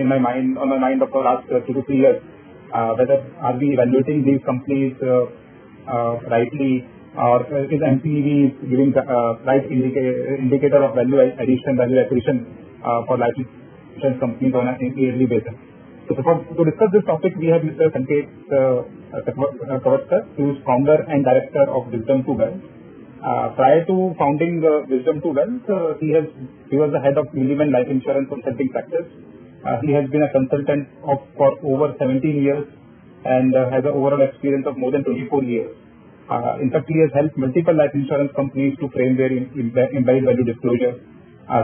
on my mind of the last 2 to 3 years, whether are we evaluating these companies rightly, or is MCEV giving the right indicator of value acquisition for life insurance companies on a yearly basis. So to discuss this topic, we have Mr. Sanjay Kavaskar, who is founder and director of Wisdom To Wealth. Prior to founding Wisdom To Wealth, he was the head of Milliman Life Insurance Consulting Practice. He has been a consultant for over 17 years and has an overall experience of more than 24 years. In fact, he has helped multiple life insurance companies to frame their embedded value disclosure.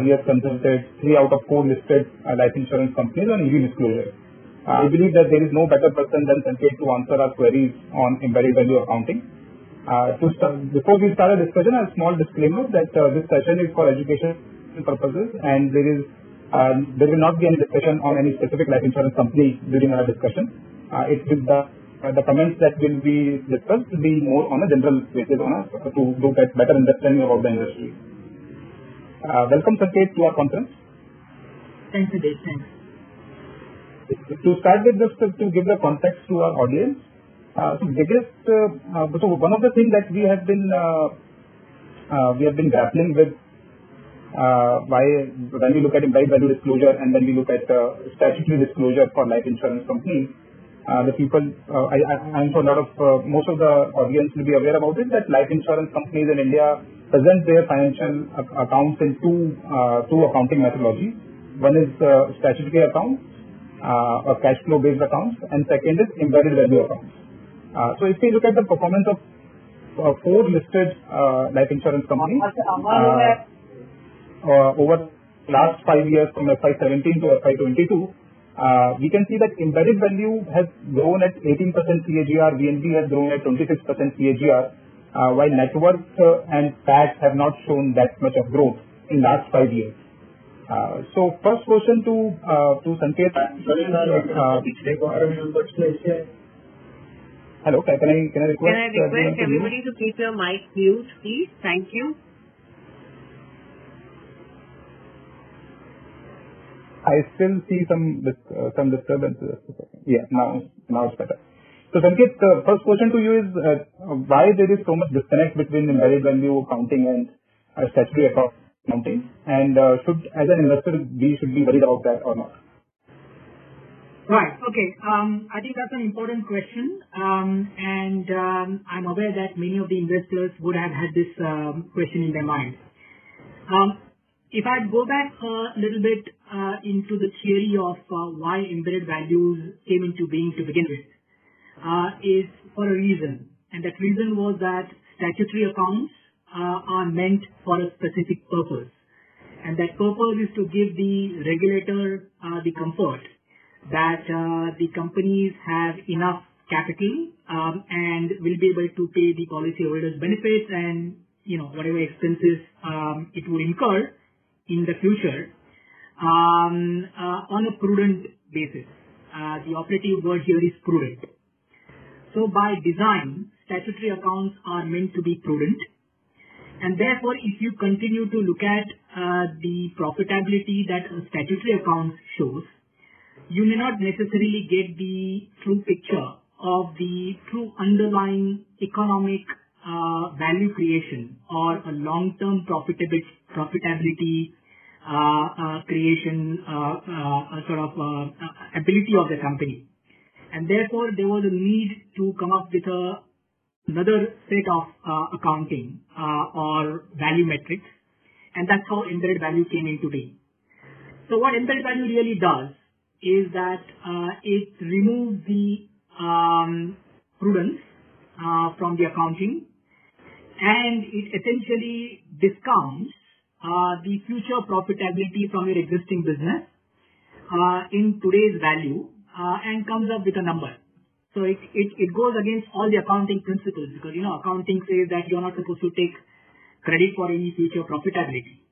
He has consulted 3 out of 4 listed life insurance companies on EV disclosure. I believe that there is no better person than Sanjay to answer our queries on embedded value accounting. Before we start our discussion, a small disclaimer that this session is for education purposes, and there will not be any discussion on any specific life insurance company during our discussion. It's with the comments that will be discussed will be more on a general basis to look at better understanding about the industry. Welcome, Sanjay, to our conference. Thank you, Desh. Thanks. To start with, just to give the context to our audience, one of the things that we have been grappling with when we look at embedded value disclosure and when we look at statutory disclosure for life insurance companies, I'm sure most of the audience will be aware about it, that life insurance companies in India present their financial accounts in two accounting methodologies. One is statutory accounts, or cash flow based accounts, and second is embedded value accounts. So if we look at the performance of 4 listed life insurance companies over last 5 years from FY17 to FY22, we can see that embedded value has grown at 18% CAGR, VNB has grown at 26% CAGR, while net worth and PAT have not shown that much of growth in last 5 years. So first question to Sanket. Hello, can I request everybody to keep your mic mute, please? Thank you. I still see some disturbances. Yeah, now it's better. So Sanket, first question to you is why there is so much disconnect between embedded value accounting and statutory accounting, and as an investor, we should be worried about that or not? Right. Okay. I think that's an important question, and I'm aware that many of the investors would have had this question in their mind. If I go back a little bit into the theory of why embedded values came into being to begin with, is for a reason, and that reason was that statutory accounts are meant for a specific purpose, and that purpose is to give the regulator the comfort that the companies have enough capital and will be able to pay the policyholders benefits and whatever expenses it would incur in the future on a prudent basis. The operative word here is prudent. So by design, statutory accounts are meant to be prudent. And therefore, if you continue to look at the profitability that a statutory account shows, you may not necessarily get the true picture of the true underlying economic value creation or a long-term profitability creation ability of the company. And therefore, there was a need to come up with another set of accounting or value metrics, and that's how embedded value came into being. So what embedded value really does is that it removes the prudence from the accounting, and it essentially discounts the future profitability from your existing business in today's value and comes up with a number. So it goes against all the accounting principles because, accounting says that you're not supposed to take credit for any future profitability.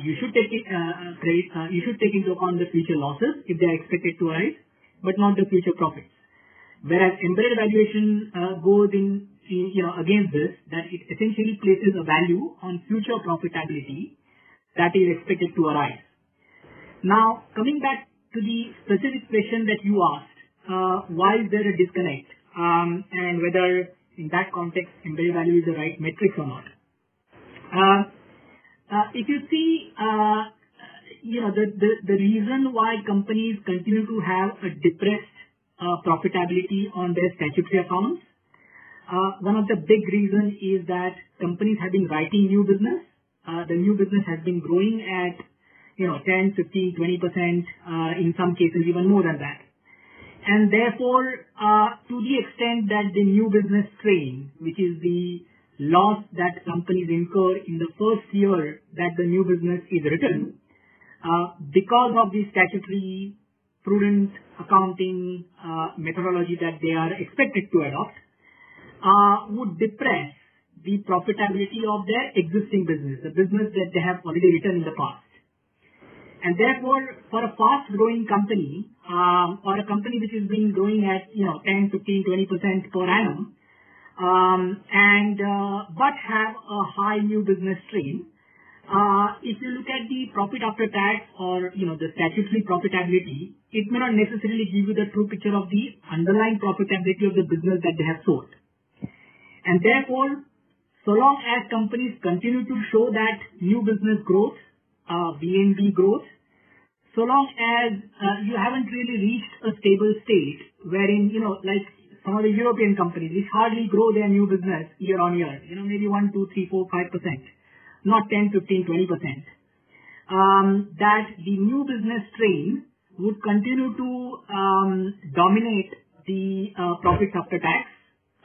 You should take into account the future losses if they are expected to arise, but not the future profits. Whereas embedded valuation goes against this, that it essentially places a value on future profitability that is expected to arise. Now, coming back to the specific question that you asked, why is there a disconnect, and whether in that context embedded value is the right metric or not. If you see, you know, the reason why companies continue to have a depressed profitability on their statutory accounts, one of the big reasons is that companies have been writing new business. The new business has been growing at, you know, 10, 15, 20%, in some cases even more than that. And therefore, to the extent that the new business strain, which is the loss that companies incur in the first year that the new business is written, because of the statutory prudent accounting methodology that they are expected to adopt, would depress the profitability of their existing business, the business that they have already written in the past. And therefore, for a fast-growing company, or a company which is been growing at, you know, 10, 15, 20% per annum, but have a high new business stream, if you look at the profit after tax or, you know, the statutory profitability, it may not necessarily give you the true picture of the underlying profitability of the business that they have sold. And therefore, so long as companies continue to show that new business growth, VNB growth, so long as you haven't really reached a stable state wherein, you know, like some of the European companies, which hardly grow their new business year on year, you know, maybe 1, 2, 3, 4, 5%, not 10, 15, 20%, that the new business strain would continue to dominate the profits after tax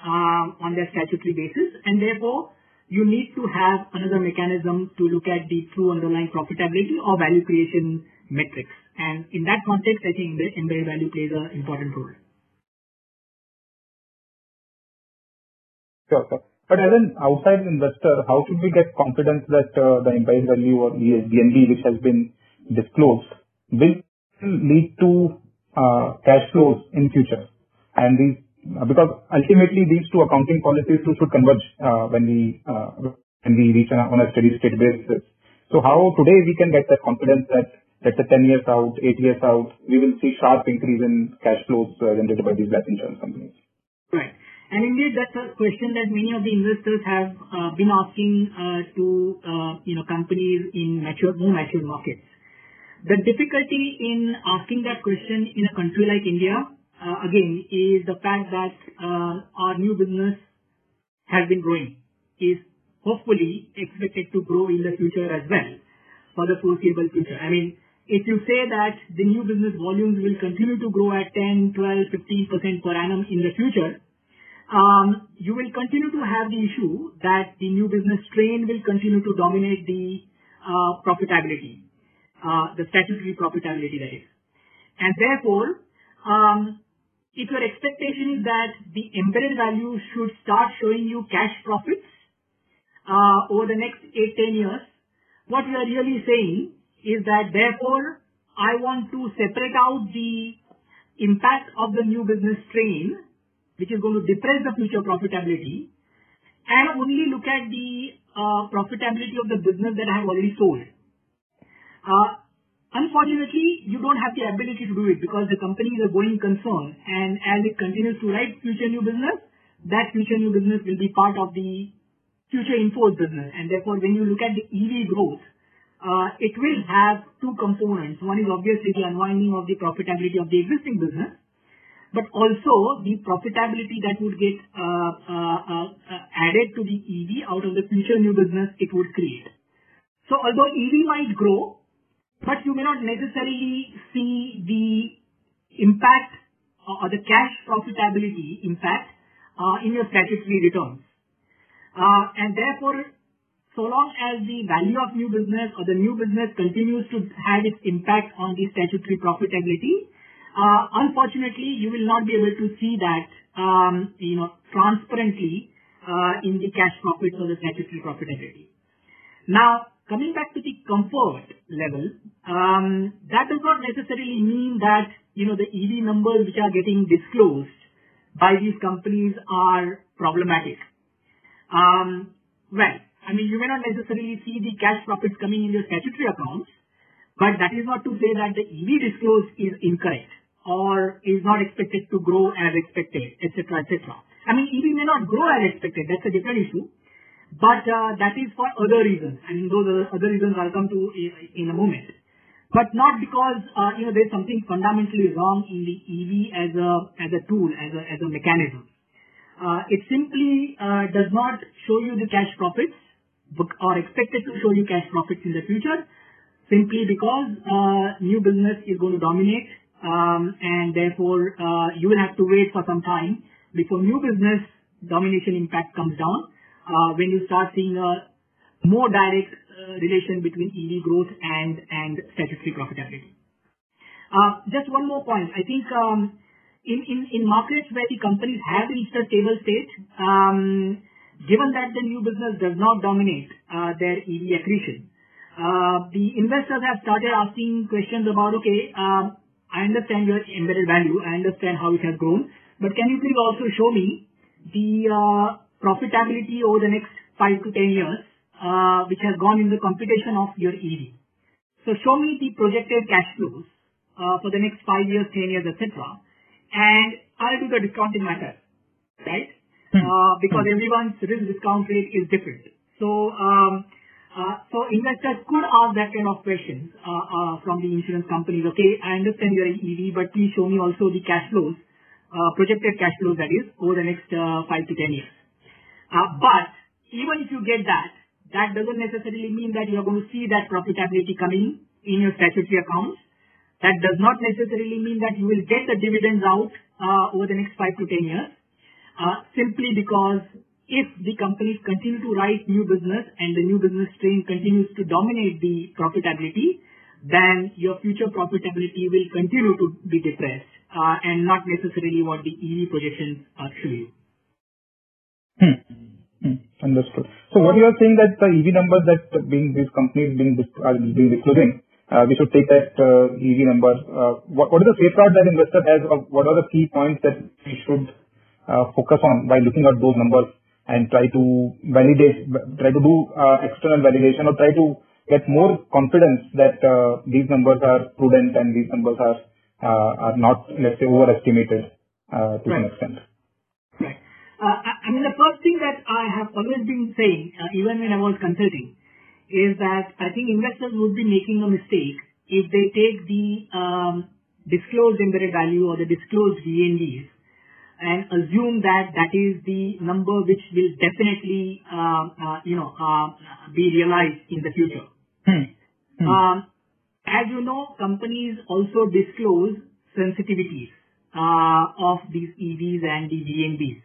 on their statutory basis, and therefore you need to have another mechanism to look at the true underlying profitability or value creation metrics. And in that context, I think the embedded value plays an important role. Sure, sir. But as an outside investor, how should we get confidence that the embedded value or the VNB, which has been disclosed, will lead to cash flows in future? And these, because ultimately these two accounting policies should converge when we reach on a steady state basis. So how today we can get that confidence that, let's say, 10 years out, 8 years out, we will see sharp increase in cash flows generated by these life insurance companies? Right. And indeed, that's a question that many of the investors have been asking to you know, companies in mature, more mature markets. The difficulty in asking that question in a country like India, again, is the fact that our new business has been growing, is hopefully expected to grow in the future as well, for the foreseeable future. I mean, if you say that the new business volumes will continue to grow at 10, 12, 15% per annum in the future, you will continue to have the issue that the new business strain will continue to dominate the profitability, the statutory profitability, that is. And therefore, if your expectation is that the embedded value should start showing you cash profits over the next 8-10 years, what we are really saying is that, therefore, I want to separate out the impact of the new business strain, which is going to depress the future profitability, and only look at the profitability of the business that I have already sold. Unfortunately, you don't have the ability to do it because the company is a going concern, and as it continues to write future new business, that future new business will be part of the future in-force business. And therefore, when you look at the EV growth, it will have two components. One is obviously the unwinding of the profitability of the existing business, but also the profitability that would get added to the EV out of the future new business it would create. So although EV might grow, but you may not necessarily see the impact or the cash profitability impact in your statutory returns. And therefore, so long as the value of new business or the new business continues to have its impact on the statutory profitability, unfortunately, you will not be able to see that you know, transparently in the cash profits or the statutory profitability. Now, coming back to the comfort level, that does not necessarily mean that, you know, the EV numbers which are getting disclosed by these companies are problematic. Well, I mean, you may not necessarily see the cash profits coming in your statutory accounts, But that is not to say that the EV disclose is incorrect or is not expected to grow as expected, etc., etc. I mean, EV may not grow as expected. That's a different issue. But that is for other reasons. I mean, those other reasons I'll come to in a moment. But not because there's something fundamentally wrong in the EV as a tool, as a mechanism. It simply does not show you the cash profits or expected to show you cash profits in the future, simply because new business is going to dominate, and therefore you will have to wait for some time before new business domination impact comes down, when you start seeing a more direct relation between EV growth and statutory profitability. Just one more point. I think in markets where the companies have reached a stable state, given that the new business does not dominate their EV accretion, the investors have started asking questions about, okay, I understand your embedded value, I understand how it has grown, but can you please also show me the profitability over the next 5 to 10 years, which has gone in the computation of your EV. So show me the projected cash flows for the next 5 years, 10 years, etc. And I'll do the discounting matter, right? Because everyone's risk discount rate is different. So so investors could ask that kind of questions from the insurance companies. Okay, I understand you're an EV, but please show me also the cash flows, projected cash flows, that is, over the next 5 to 10 years. But even if you get that, that doesn't necessarily mean that you're going to see that profitability coming in your statutory accounts. That does not necessarily mean that you will get the dividends out over the next 5 to 10 years, simply because if the companies continue to write new business and the new business strain continues to dominate the profitability, then your future profitability will continue to be depressed and not necessarily what the EV projections are showing. Understood. So what you are saying, that the EV numbers that these companies are being disclosing, we should take that EV number. What is the safeguard that investor has? Or what are the key points that we should focus on by looking at those numbers and try to validate, try to do external validation, or try to get more confidence that these numbers are prudent and these numbers are not, let's say, overestimated to some extent? Right. I mean, the first thing that I have always been saying, even when I was consulting, is that I think investors would be making a mistake if they take the disclosed embedded value or the disclosed VNBs and assume that that is the number which will definitely, be realized in the future. As you know, companies also disclose sensitivities of these EVs and the VNBs.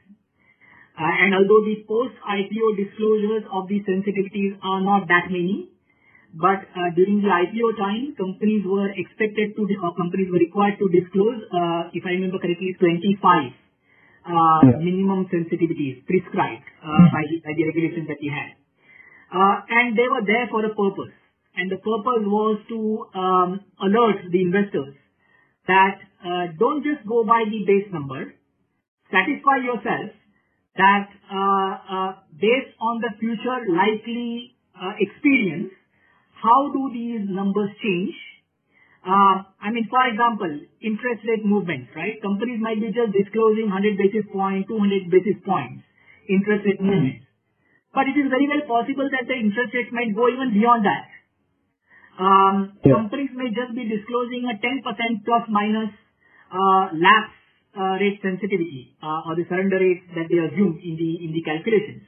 And although the post-IPO disclosures of these sensitivities are not that many, but during the IPO time, companies were expected to, or companies were required to disclose, if I remember correctly, 25 minimum sensitivities prescribed by the regulations that we had. And they were there for a purpose. And the purpose was to alert the investors that don't just go by the base number, satisfy yourself that based on the future likely experience, how do these numbers change? I mean, for example, interest rate movements, right? Companies might be just disclosing 100 basis points, 200 basis points interest rate movements. But it is very well possible that the interest rate might go even beyond that. Companies may just be disclosing a 10% plus minus lapse rate sensitivity or the surrender rate that they assume in the calculations,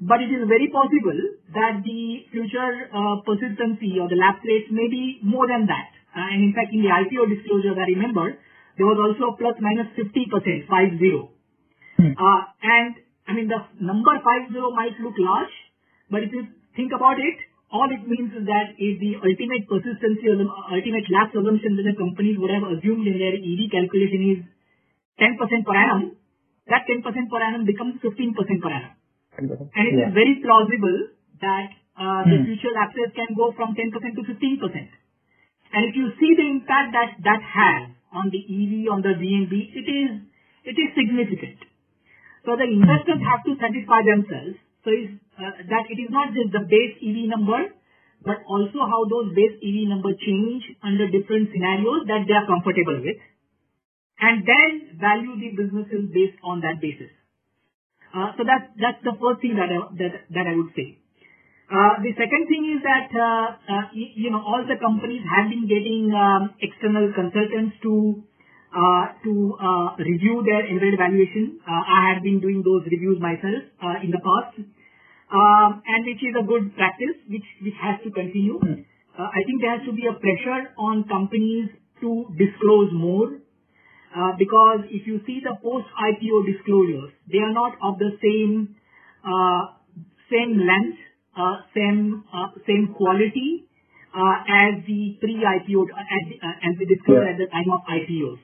but it is very possible that the future persistency or the lapse rates may be more than that. And in fact, in the IPO disclosures, I remember there was also plus minus 50%, 50. And I mean, the number 50 might look large, but if you think about it, all it means is that if the ultimate persistency or the ultimate lapse assumption that the companies would have assumed in their EV calculation is 10% per annum, that 10% per annum becomes 15% per annum. And it is very plausible that the future lapses can go from 10% to 15%. And if you see the impact that has on the EV, on the VNB, it is significant. So the investors have to satisfy themselves that it is not just the base EV number, but also how those base EV numbers change under different scenarios that they are comfortable with, and then value the businesses based on that basis. So that's the first thing that I would say. The second thing is that all the companies have been getting external consultants to review their embedded valuation. I have been doing those reviews myself in the past, and which is a good practice which has to continue. I think there has to be a pressure on companies to disclose more. Because if you see the post-IPO disclosures, they are not of the same length, same quality as the pre-IPO as the disclosure at the time of IPOs.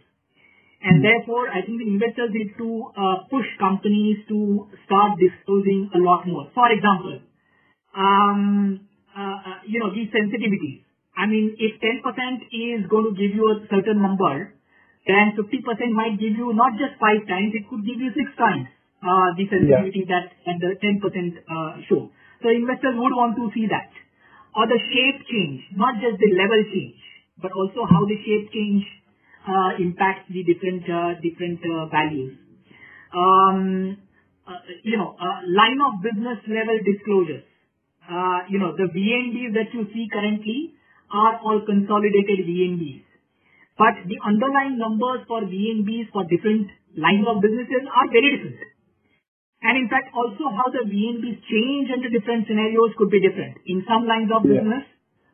And therefore, I think the investors need to push companies to start disclosing a lot more. For example, these sensitivities. I mean, if 10% is going to give you a certain number, then 50% might give you not just 5 times, it could give you 6 times the sensitivity that the 10% show. So investors would want to see that. Or the shape change, not just the level change, but also how the shape change impacts the different values. Line of business level disclosures. The VNBs that you see currently are all consolidated VNBs. But the underlying numbers for VNBs for different lines of businesses are very different. And in fact, also how the VNBs change under different scenarios could be different. In some lines of business,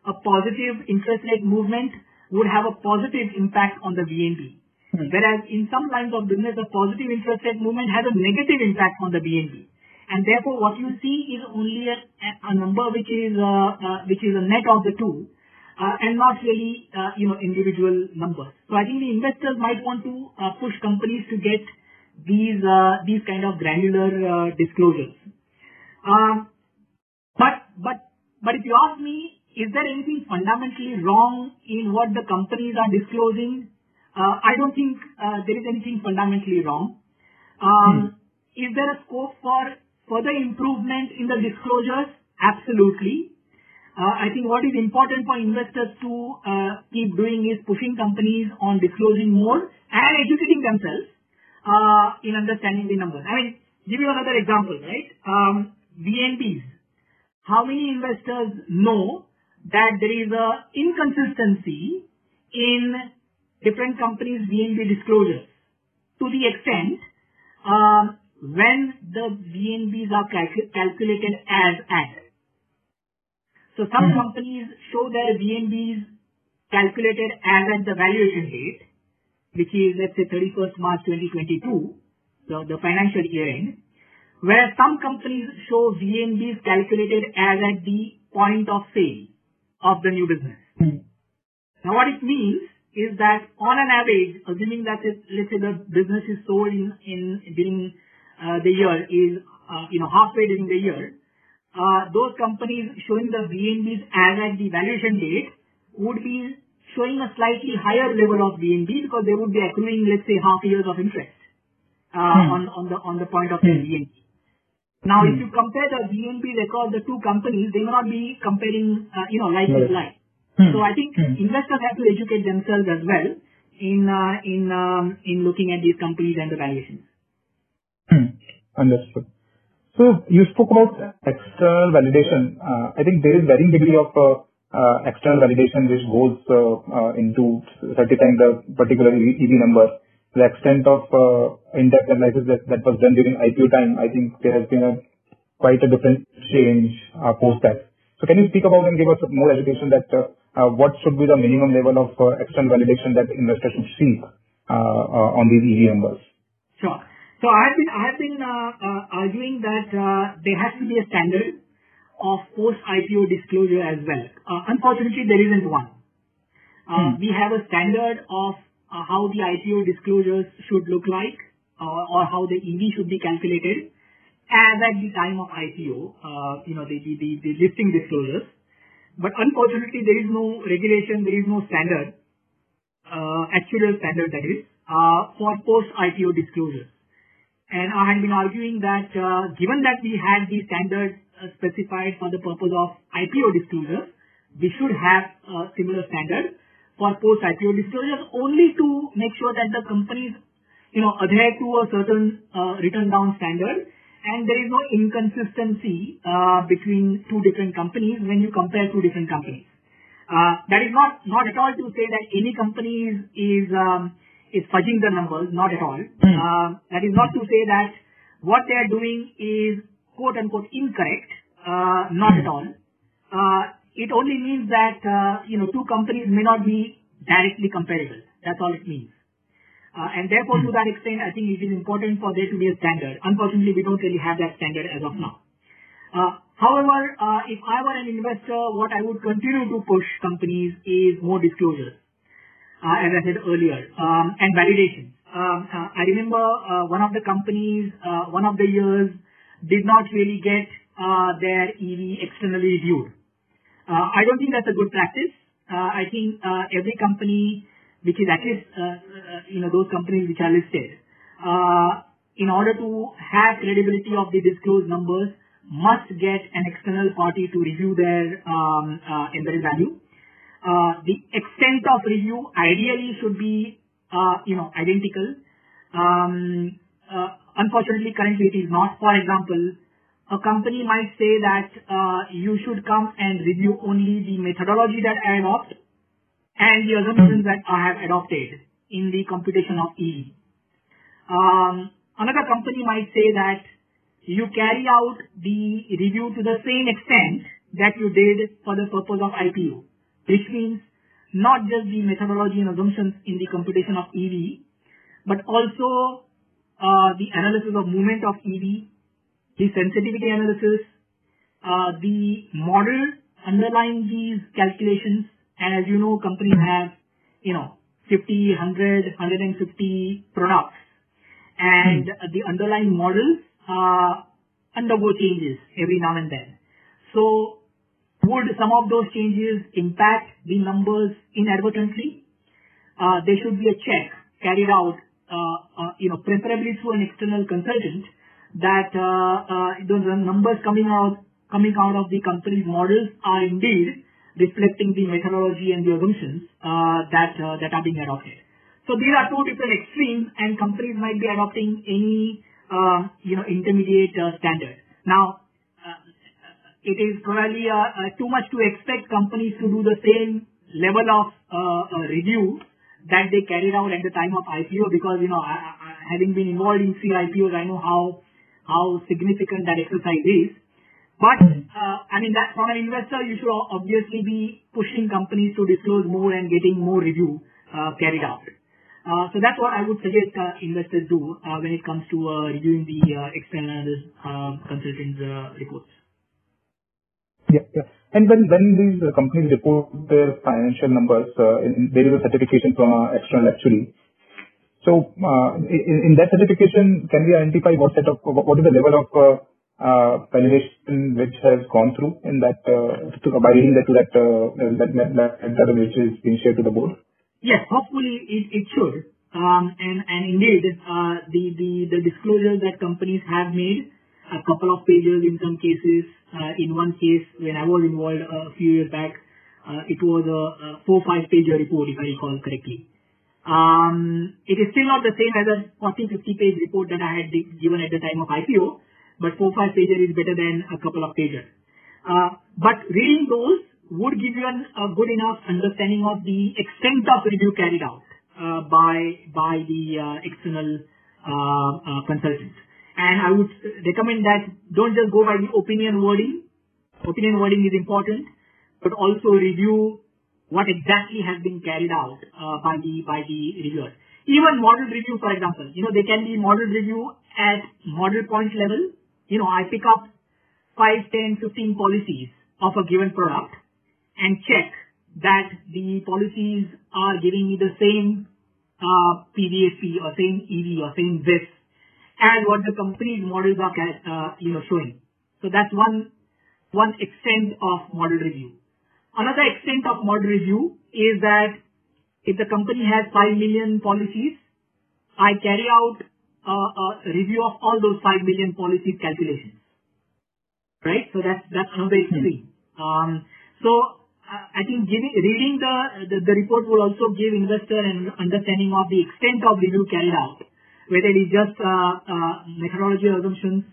a positive interest rate movement would have a positive impact on the VNB. Whereas in some lines of business, a positive interest rate movement has a negative impact on the VNB. And therefore, what you see is only a number which is a net of the two. And not really, individual numbers. So I think the investors might want to push companies to get these kind of granular disclosures. But if you ask me, is there anything fundamentally wrong in what the companies are disclosing? I don't think there is anything fundamentally wrong. Is there a scope for further improvement in the disclosures? Absolutely. I think what is important for investors to keep doing is pushing companies on disclosing more and educating themselves in understanding the numbers. I mean, give you another example, right? VNBs. How many investors know that there is an inconsistency in different companies' VNB disclosures to the extent when the VNBs are calculated as at? So some companies show their VNBs calculated as at the valuation date, which is, let's say, 31st March 2022, the financial year end, whereas some companies show VNBs calculated as at the point of sale of the new business. Now, what it means is that on an average, assuming that, let's say, the business is sold during the year, is halfway during the year, those companies showing the VNBs as at the valuation date would be showing a slightly higher level of VNB because they would be accruing, let's say, half years of interest on the point of their VNB. Now, if you compare the VNBs across the two companies, they may not be comparing, like with like. So I think investors have to educate themselves as well in looking at these companies and the valuations. Understood. So you spoke about external validation. I think there is varying degree of external validation which goes into certifying the particular EV number. The extent of in-depth analysis that was done during IPO time, I think there has been quite a different change post that. So can you speak about and give us more education that what should be the minimum level of external validation that investors should seek on these EV numbers? Sure. So I have been arguing that there has to be a standard of post-IPO disclosure as well. Unfortunately, there isn't one. We have a standard of how the IPO disclosures should look like or how the EV should be calculated as at the time of IPO, the listing disclosures. But unfortunately, there is no regulation, there is no standard, actual standard that is, for post-IPO disclosures. And I had been arguing that given that we had the standards specified for the purpose of IPO disclosure, they should have a similar standard for post-IPO disclosures, only to make sure that the companies, adhere to a certain written down standard, and there is no inconsistency between two different companies when you compare two different companies. That is not at all to say that any company is fudging the numbers, not at all. That is not to say that what they are doing is quote-unquote incorrect, not at all. It only means that, two companies may not be directly comparable. That's all it means. And therefore, to that extent, I think it is important for there to be a standard. Unfortunately, we don't really have that standard as of now. However, if I were an investor, what I would continue to push companies is more disclosures, as I said earlier, and validation. I remember one of the companies, one of the years, did not really get their EV externally reviewed. I don't think that's a good practice. I think every company, which is at least, those companies which are listed, in order to have credibility of the disclosed numbers, must get an external party to review their embedded value. The extent of review ideally should be, identical. Unfortunately, currently it is not. For example, a company might say that you should come and review only the methodology that I adopt and the assumptions that I have adopted in the computation of EV. Another company might say that you carry out the review to the same extent that you did for the purpose of IPO, which means not just the methodology and assumptions in the computation of EV, but also the analysis of movement of EV, the sensitivity analysis, the model underlying these calculations, and as you know, companies have, 50, 100, 150 products, and the underlying models undergo changes every now and then. So, would some of those changes impact the numbers inadvertently? There should be a check carried out, preferably through an external consultant, that those numbers coming out of the company's models are indeed reflecting the methodology and the assumptions that are being adopted. So these are two different extremes, and companies might be adopting any intermediate standard. Now, it is probably too much to expect companies to do the same level of review that they carried out at the time of IPO, because having been involved in three IPOs, I know how significant that exercise is. But, that from an investor, you should obviously be pushing companies to disclose more and getting more review carried out. So that's what I would suggest investors do when it comes to reviewing the external consultants' reports. Yeah. And when these companies report their financial numbers, there is a certification from an external actuary. So, in that certification, can we identify what is the level of valuation which has gone through in that by reading that to that data which is being shared to the board? Yes, hopefully it should. And indeed, the disclosures that companies have made, a couple of pages in some cases. In one case, when I was involved a few years back, it was a 4-5 page report, if I recall correctly. It is still not the same as a 40-50 page report that I had given at the time of IPO, but 4-5 pager is better than a couple of pages. But reading those would give you a good enough understanding of the extent of review carried out by the external consultants. And I would recommend that don't just go by the opinion wording. Opinion wording is important, but also review what exactly has been carried out by the reviewer. Even model review, for example, they can be model review at model point level. I pick up 5, 10, 15 policies of a given product and check that the policies are giving me the same PVFP or same EV or same this as what the company's models are showing. So that's one extent of model review. Another extent of model review is that if the company has 5 million policies, I carry out a review of all those 5 million policies calculations. Right? So that's another extreme. So I think reading the report will also give investor an understanding of the extent of review carried out, whether it is just methodology assumptions,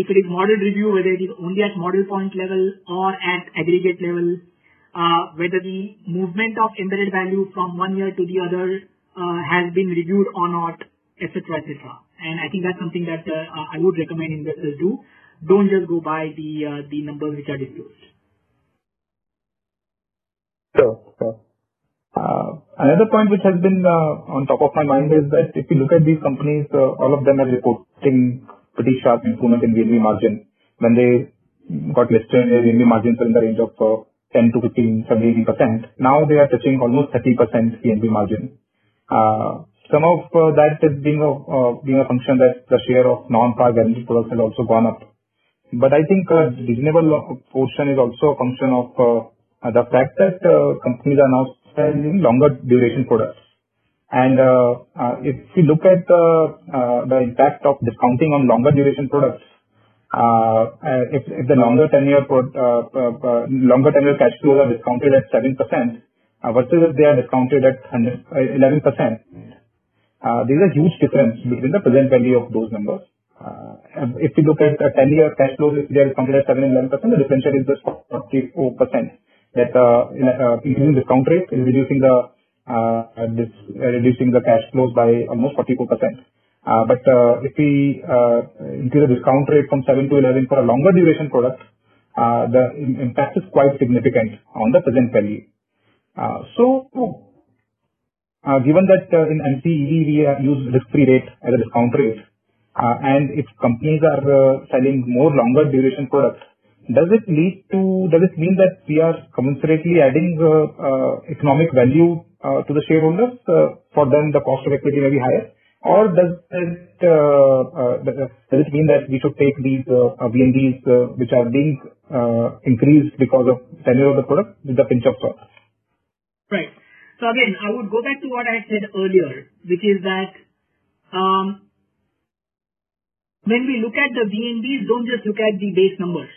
if it is model review, whether it is only at model point level or at aggregate level, whether the movement of embedded value from one year to the other has been reviewed or not, etc., etc. And I think that's something that I would recommend investors do. Don't just go by the numbers which are disclosed. Sure. Another point which has been on top of my mind is that if you look at these companies, all of them are reporting pretty sharp improvement in VNB margin. When they got listed, their VNB margins were in the range of 10 to 15, 70-80%. Now they are touching almost 30% VNB margin. Some of that is being a function that the share of non-par guaranteed products has also gone up. But I think a reasonable portion is also a function of the fact that companies are now selling longer duration products. And if you look at the impact of discounting on longer duration products, if the longer tenure cash flows are discounted at 7% versus if they are discounted at 11%, there is a huge difference between the present value of those numbers. If you look at 10-year cash flows, if they are discounted at 7% and 11%, the differential is just 44%. That increasing discount rate is reducing the cash flows by almost 44%. But if we increase the discount rate from 7 to 11 for a longer duration product, the impact is quite significant on the present value. So given that in MCEV we use risk-free rate as a discount rate, and if companies are selling more longer duration products, does it mean that we are commensurately adding economic value to the shareholders? For them, the cost of equity may be higher. Or does it mean that we should take these VNBs which are being increased because of tenure of the product with a pinch of salt? Right. So again, I would go back to what I said earlier, which is that when we look at the VNBs, don't just look at the base numbers.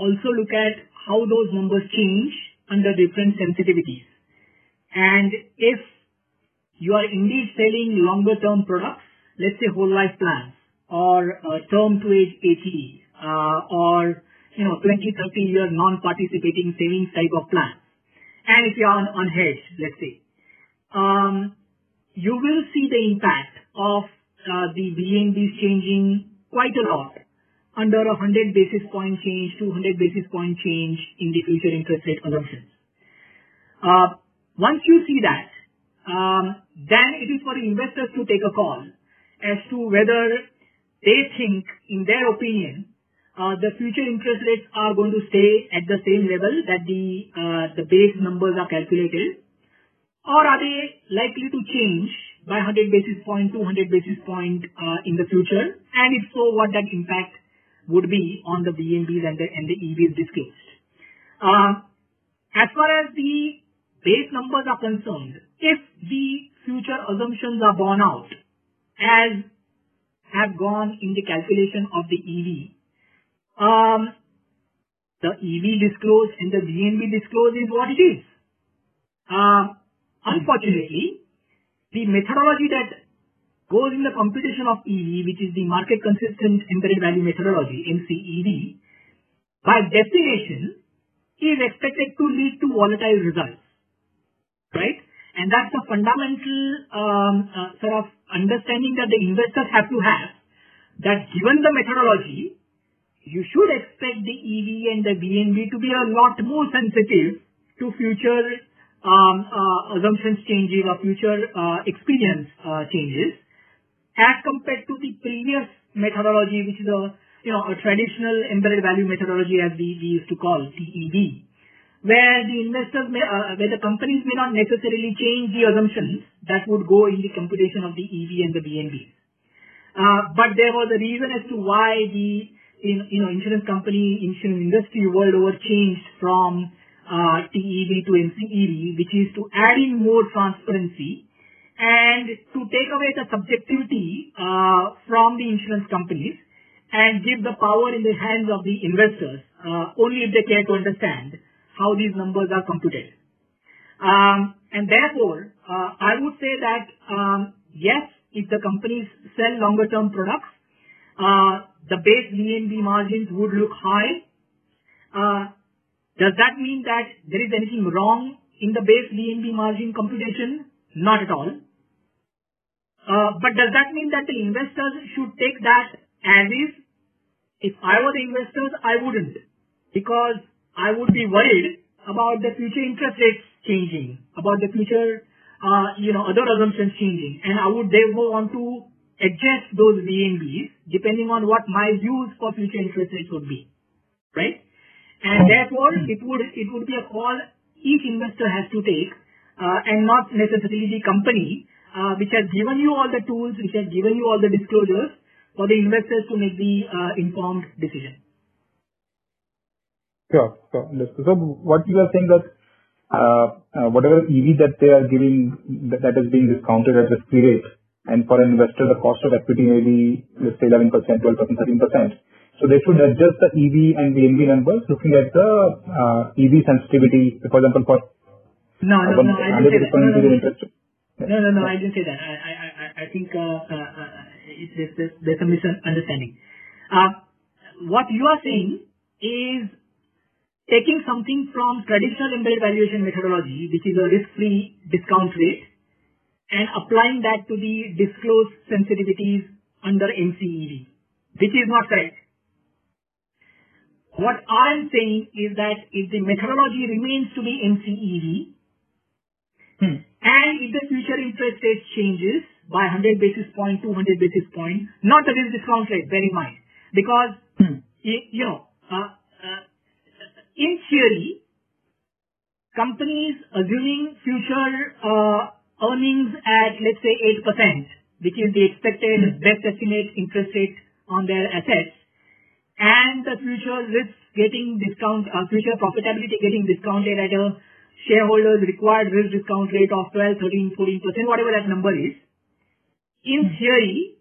Also look at how those numbers change under different sensitivities. And if you are indeed selling longer term products, let's say whole life plans or term to age 80 or 20-30 year non-participating savings type of plan. And if you are on hedge, let's say, you will see the impact of the VNBs changing quite a lot under 100 basis point change, 200 basis point change in the future interest rate assumptions. Once you see that, then it is for investors to take a call as to whether they think, in their opinion, the future interest rates are going to stay at the same level that the base numbers are calculated, or are they likely to change by 100 basis point, 200 basis point in the future, and if so, what that impact would be on the VNBs and the EVs disclosed. As far as the base numbers are concerned, if the future assumptions are borne out as have gone in the calculation of the EV, the EV disclosed and the VNB disclosed is what it is. Unfortunately, the methodology that goes in the computation of EV, which is the market consistent embedded value methodology, MCEV, by definition is expected to lead to volatile results, right? And that's the fundamental sort of understanding that the investors have to have, that given the methodology, you should expect the EV and the VNB to be a lot more sensitive to future assumptions changes or future experience changes as compared to the previous methodology, which is a traditional embedded value methodology, as we used to call TEV, where the companies may not necessarily change the assumptions that would go in the computation of the EV and the VNB. But there was a reason as to why the insurance industry world over changed from TEV to MCEV, which is to add in more transparency and to take away the subjectivity from the insurance companies and give the power in the hands of the investors, only if they care to understand how these numbers are computed. And therefore, I would say that, yes, if the companies sell longer-term products, the base VNB margins would look high. Does that mean that there is anything wrong in the base VNB margin computation? Not at all. But does that mean that the investors should take that as is? If I were the investors, I wouldn't, because I would be worried about the future interest rates changing, about the future, other assumptions changing, and I would therefore want to adjust those VNBs depending on what my views for future interest rates would be, right? And therefore, it would be a call each investor has to take, and not necessarily the company, which has given you all the tools, which has given you all the disclosures for the investors to make the informed decision. Sure, sure. So what you are saying that whatever EV that they are giving, that is being discounted at the free rate, and for an investor the cost of equity may be, let's say, 11%, 12%, 13%. So they should adjust the EV and VNB numbers looking at the EV sensitivity, for example, for... No, I didn't say that. I think there's a misunderstanding. What you are saying is taking something from traditional embedded valuation methodology, which is a risk-free discount rate, and applying that to the disclosed sensitivities under MCEV, which is not correct. What I'm saying is that if the methodology remains to be MCEV, and if the future interest rate changes by 100 basis point, 200 basis point, not the risk discount rate, bear in mind, because, in theory, companies assuming future earnings at, let's say, 8%, which is the expected best estimate interest rate on their assets, and the future risk getting discount, future profitability getting discounted at a shareholder's required risk discount rate of 12, 13, 14%, whatever that number is. In theory,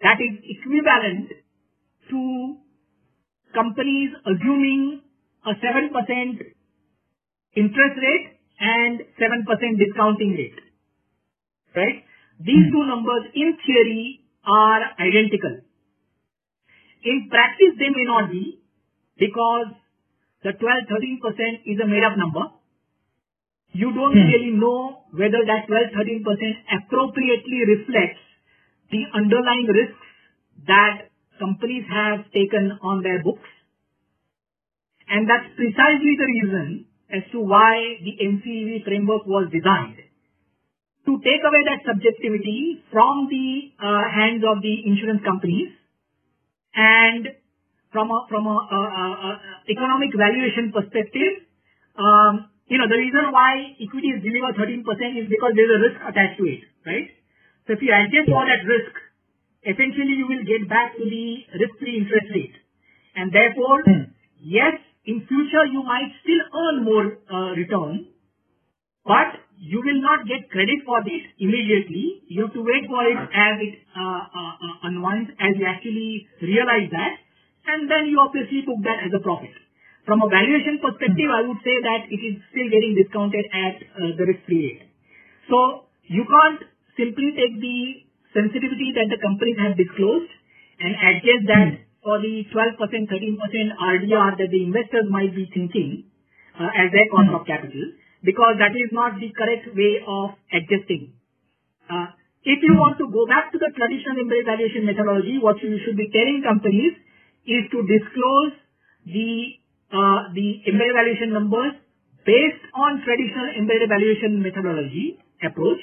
that is equivalent to companies assuming a 7% interest rate and 7% discounting rate, right? These two numbers in theory are identical. In practice, they may not be, because the 12-13% is a made-up number. You don't really know whether that 12-13% appropriately reflects the underlying risks that companies have taken on their books. And that's precisely the reason as to why the MCEV framework was designed, to take away that subjectivity from the hands of the insurance companies, and from an economic valuation perspective, the reason why equities deliver 13% is because there is a risk attached to it, right? So if you adjust all that risk, essentially you will get back to the risk-free interest rate. And therefore, yes, in future you might still earn more return, but you will not get credit for it immediately. You have to wait for it as it unwinds, as you actually realize that, and then you obviously book that as a profit. From a valuation perspective, I would say that it is still getting discounted at the risk-free rate. So you can't simply take the sensitivity that the companies have disclosed and adjust that for the 12%, 13% RDR that the investors might be thinking as their cost of capital, because that is not the correct way of adjusting. If you want to go back to the traditional embedded valuation methodology, what you should be telling companies is to disclose the embedded valuation numbers based on traditional embedded valuation methodology approach,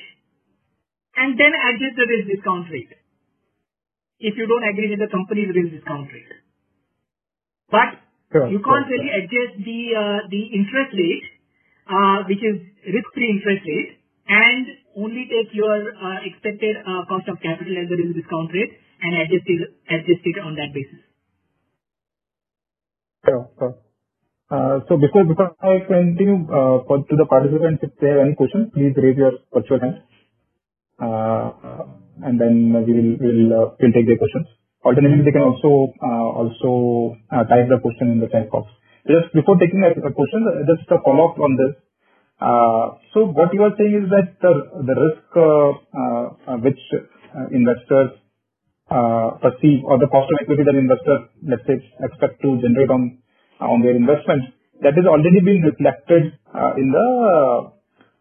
and then adjust the risk discount rate if you don't agree with the company's risk discount rate. But you can't really adjust the interest rate, which is risk-free interest rate, and only take your expected cost of capital as the risk discount rate and adjust it on that basis. Sure, sure. So before I continue, to the participants, if they have any questions, please raise your virtual hand, and then we'll take their questions. Alternatively, they can also type the question in the chat box. Just before taking a question, just a follow-up on this. So what you are saying is that the risk which investors perceive, or the cost of equity that investors, let's say, expect to generate on their investments, that is already being reflected in the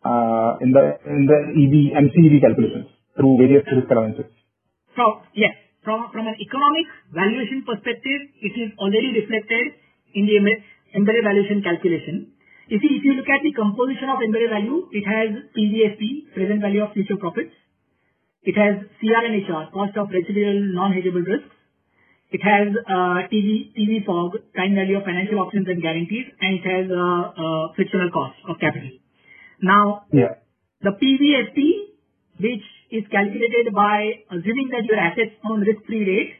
EV MCEV calculations through various risk allowances. So yes, from an economic valuation perspective, it is already reflected in the embedded valuation calculation. If you look at the composition of embedded value, it has PVFP, present value of future profits. It has CRNHR, cost of residual non-hedgeable risks. It has TVFOG, time value of financial options and guarantees, and it has frictional cost of capital. Now, the PVFP, which is calculated by assuming that your assets own risk-free rate,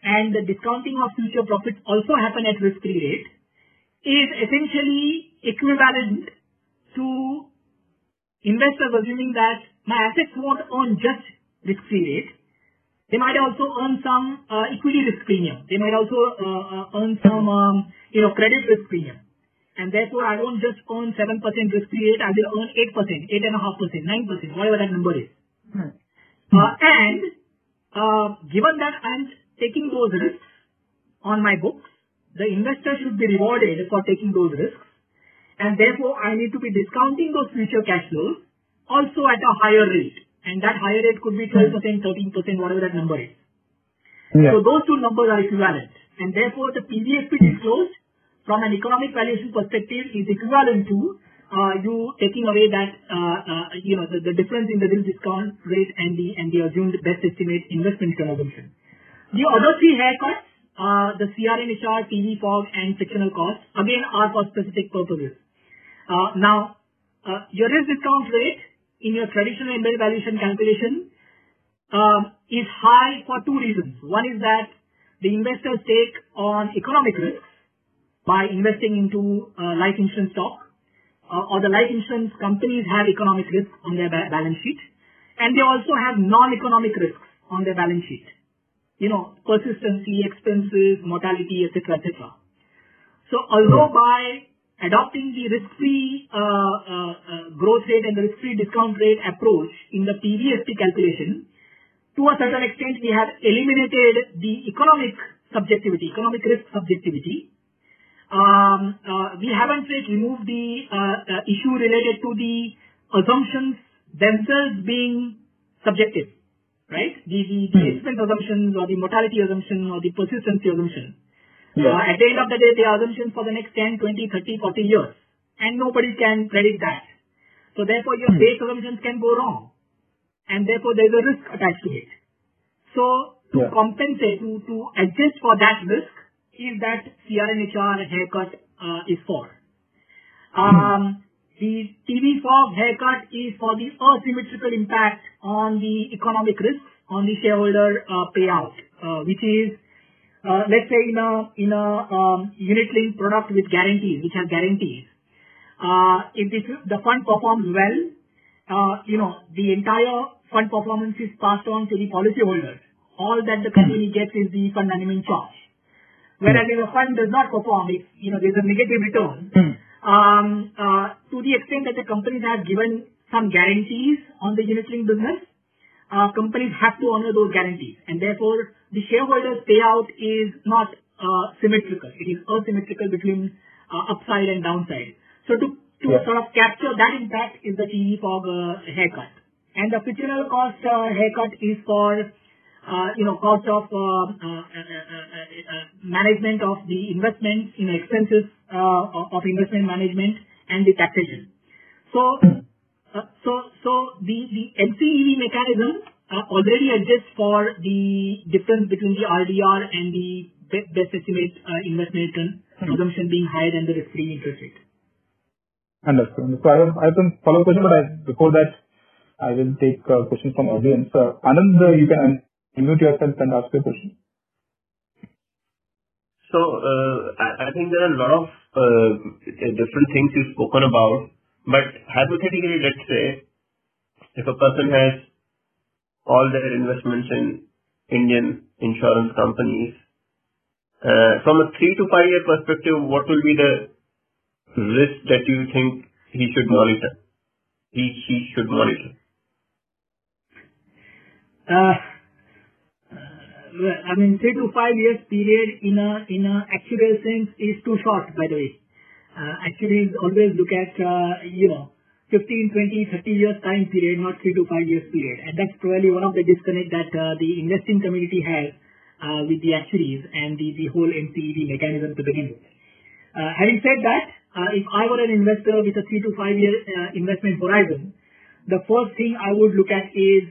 and the discounting of future profits also happen at risk-free rate, is essentially equivalent to investors assuming that my assets won't earn just risk-free rate. They might also earn some equity risk premium. They might also earn some credit risk premium. And therefore, I won't just earn 7% risk-free rate. I will earn 8%, 8.5%, 9%, whatever that number is. Hmm. Given that I'm taking those risks on my books, the investor should be rewarded for taking those risks. And therefore, I need to be discounting those future cash flows also at a higher rate. And that higher rate could be 12%, 13%, whatever that number is. Yeah. So those two numbers are equivalent. And therefore, the PVFP disclosed from an economic valuation perspective is equivalent to you taking away that, the difference in the real discount rate and the assumed best estimate investment return assumption. The other three haircuts, the CRNHR, TVFOG, and frictional costs, again, are for specific purposes. Now, your risk discount rate in your traditional embedded valuation calculation is high for two reasons. One is that the investors take on economic risks by investing into life insurance stock, or the life insurance companies have economic risks on their balance sheet, and they also have non-economic risks on their balance sheet. Persistency, expenses, mortality, etc., etc. So although by adopting the risk-free growth rate and the risk-free discount rate approach in the PVFP calculation, to a certain extent we have eliminated the economic risk subjectivity. We haven't yet removed the issue related to the assumptions themselves being subjective, right? The expense assumptions or the mortality assumption or the persistency assumption. Yeah. At the end of the day, they are assumptions for the next 10, 20, 30, 40 years. And nobody can predict that. So therefore, your base assumptions can go wrong. And therefore, there is a risk attached to it. So to compensate, to adjust for that risk is that CRNHR haircut is for. The TVFOG haircut is for the asymmetrical impact on the economic risks on the shareholder payout, which is let's say in a unit-linked product with guarantees, which has guarantees, if the fund performs well, the entire fund performance is passed on to the policyholders. All that the company gets is the fund admin charge. Whereas if a fund does not perform, if there's a negative return, to the extent that the companies have given some guarantees on the unit-linked business, companies have to honor those guarantees, and therefore the shareholders' payout is not symmetrical. It is asymmetrical between upside and downside. So to sort of capture that impact is the TVFOG haircut, and the frictional cost haircut is for cost of management of the investments, expenses of investment management and the taxation. So the MCEV mechanism already adjusts for the difference between the RDR and the best estimate investment return assumption being higher than the risk-free interest rate. Understood. So I have some follow-up question, but before that, I will take a question from audience. Anand, you can unmute yourself and ask your question. So I think there are a lot of different things you've spoken about. But hypothetically, let's say if a person has all their investments in Indian insurance companies From a 3 to 5 year perspective, what will be the risk that you think he should monitor? He should monitor. I mean, 3 to 5 years period in a actuarial sense is too short. By the way, actuaries always look at 15, 20, 30 years time period, not 3 to 5 years period, and that's probably one of the disconnect that the investing community has with the actuaries and the whole MCEV mechanism to begin with. Having said that, if I were an investor with a 3 to 5 year investment horizon, the first thing I would look at is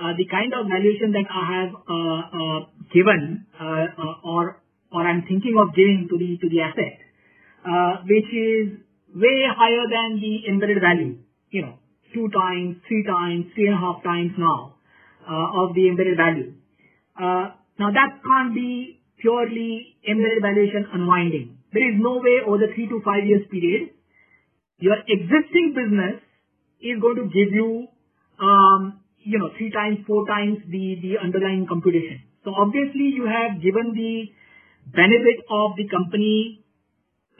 the kind of valuation that I have given or I'm thinking of giving to the asset, which is way higher than the embedded value. 2 times, 3 times, 3.5 times now of the embedded value. Now that can't be purely embedded valuation unwinding. There is no way over the 3 to 5 years period, your existing business is going to give you, 3 times, 4 times the underlying computation. So obviously you have given the benefit of the company's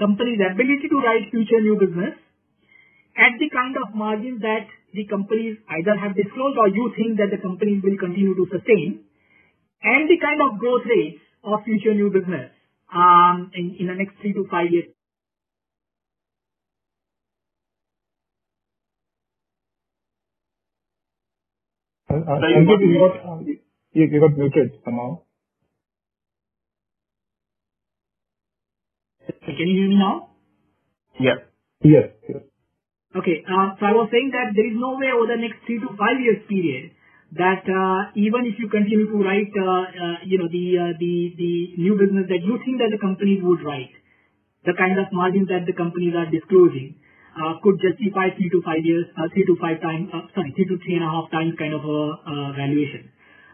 ability to write future new business at the kind of margin that the companies either have disclosed or you think that the companies will continue to sustain, and the kind of growth rate of future new business in the next 3 to 5 years. You got muted somehow. Can you hear me now? Yeah. Yes. Yes. Okay. So I was saying that there is no way over the next 3 to 5 years period that even if you continue to write, the new business that you think that the companies would write, the kind of margins that the companies are disclosing could justify 3 to 5 years, 3 to 5 times, sorry, 3 to 3.5 times kind of a valuation.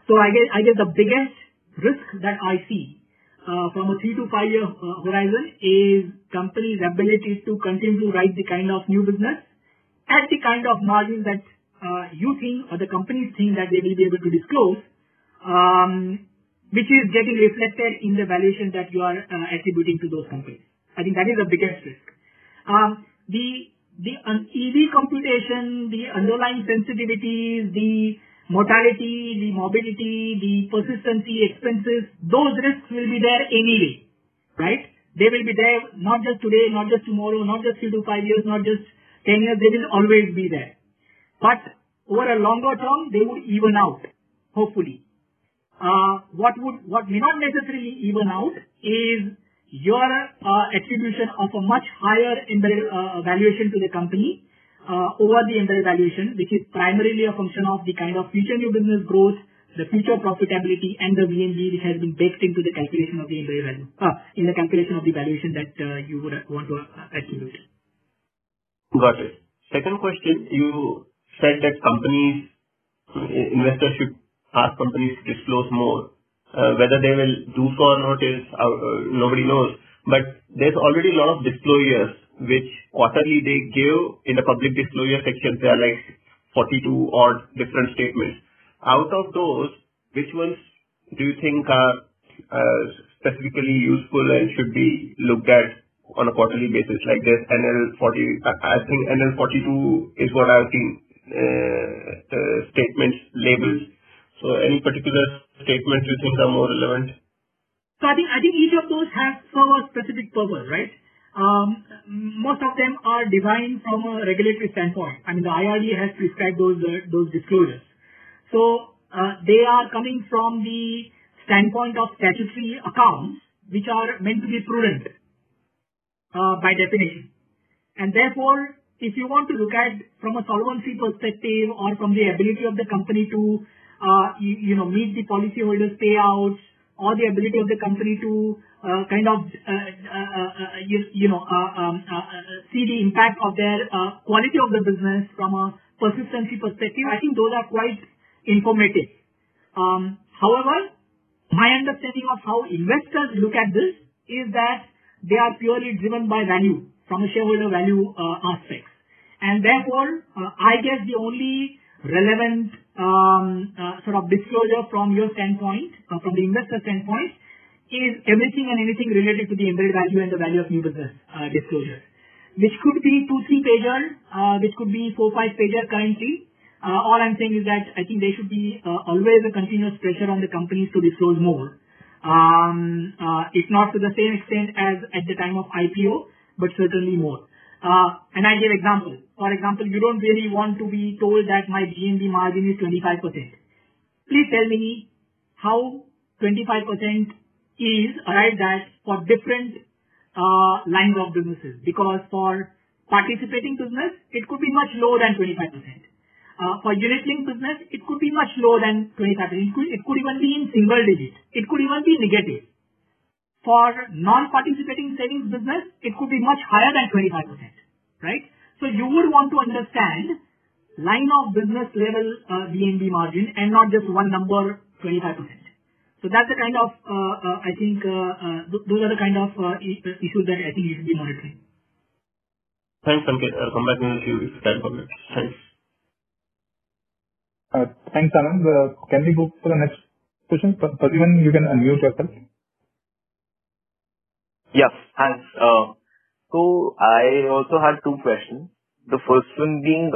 So I guess the biggest risk that I see from a 3 to 5 year horizon is companies' ability to continue to write the kind of new business at the kind of margins that you think or the companies think that they will be able to disclose, which is getting reflected in the valuation that you are attributing to those companies. I think that is the biggest risk. The EV computation, the underlying sensitivities, the mortality, the morbidity, the persistency expenses, those risks will be there anyway, right? They will be there not just today, not just tomorrow, not just 3 to 5 years, not just 10 years, they will always be there. But over a longer term, they would even out, hopefully. What may not necessarily even out is your attribution of a much higher embedded valuation to the company over the embedded valuation, which is primarily a function of the kind of future new business growth, the future profitability, and the VNB which has been baked into the calculation of the embedded value, in the calculation of the valuation that you would want to attribute. Got it. Second question, you said that companies, investors should ask companies to disclose more. Whether they will do so or not is nobody knows. But there's already a lot of disclosures which quarterly they give in the public disclosure section. There are like 42 odd different statements. Out of those, which ones do you think are specifically useful and should be looked at on a quarterly basis? Like this NL40, I think NL42 is what I've seen, statements, labels. So any particular statements you think are more relevant? So I think each of those has some specific purpose, right? Most of them are designed from a regulatory standpoint. I mean, the IRDA has prescribed those disclosures. So they are coming from the standpoint of statutory accounts, which are meant to be prudent, by definition. And therefore, if you want to look at from a solvency perspective or from the ability of the company to meet the policyholders' payouts or the ability of the company to see the impact of their quality of the business from a persistency perspective, I think those are quite informative. However, my understanding of how investors look at this is that they are purely driven by value, from a shareholder value aspects. And therefore, I guess the only relevant sort of disclosure from your standpoint, from the investor standpoint, is everything and anything related to the embedded value and the value of new business disclosure, which could be 2-3-pager, which could be 4-5-pager currently. All I'm saying is that I think there should be always a continuous pressure on the companies to disclose more, if not to the same extent as at the time of IPO, but certainly more. And I give example. For example, you don't really want to be told that my VNB margin is 25%. Please tell me how 25% is arrived at for different lines of businesses, because for participating business, it could be much lower than 25%. For unit-linked business, it could be much lower than 25%. It could even be in single digits. It could even be negative. For non-participating savings business, it could be much higher than 25%, right? So you would want to understand line of business level VNB margin and not just one number, 25%. So that's the kind of, I think, those are the kind of issues that I think you should be monitoring. Thanks, Sanket. I'll come back in a few if time permits. Thanks. Thanks, Anand. Can we go for the next question? Parivan, you can unmute yourself. Yeah, thanks. So I also had two questions. The first one being,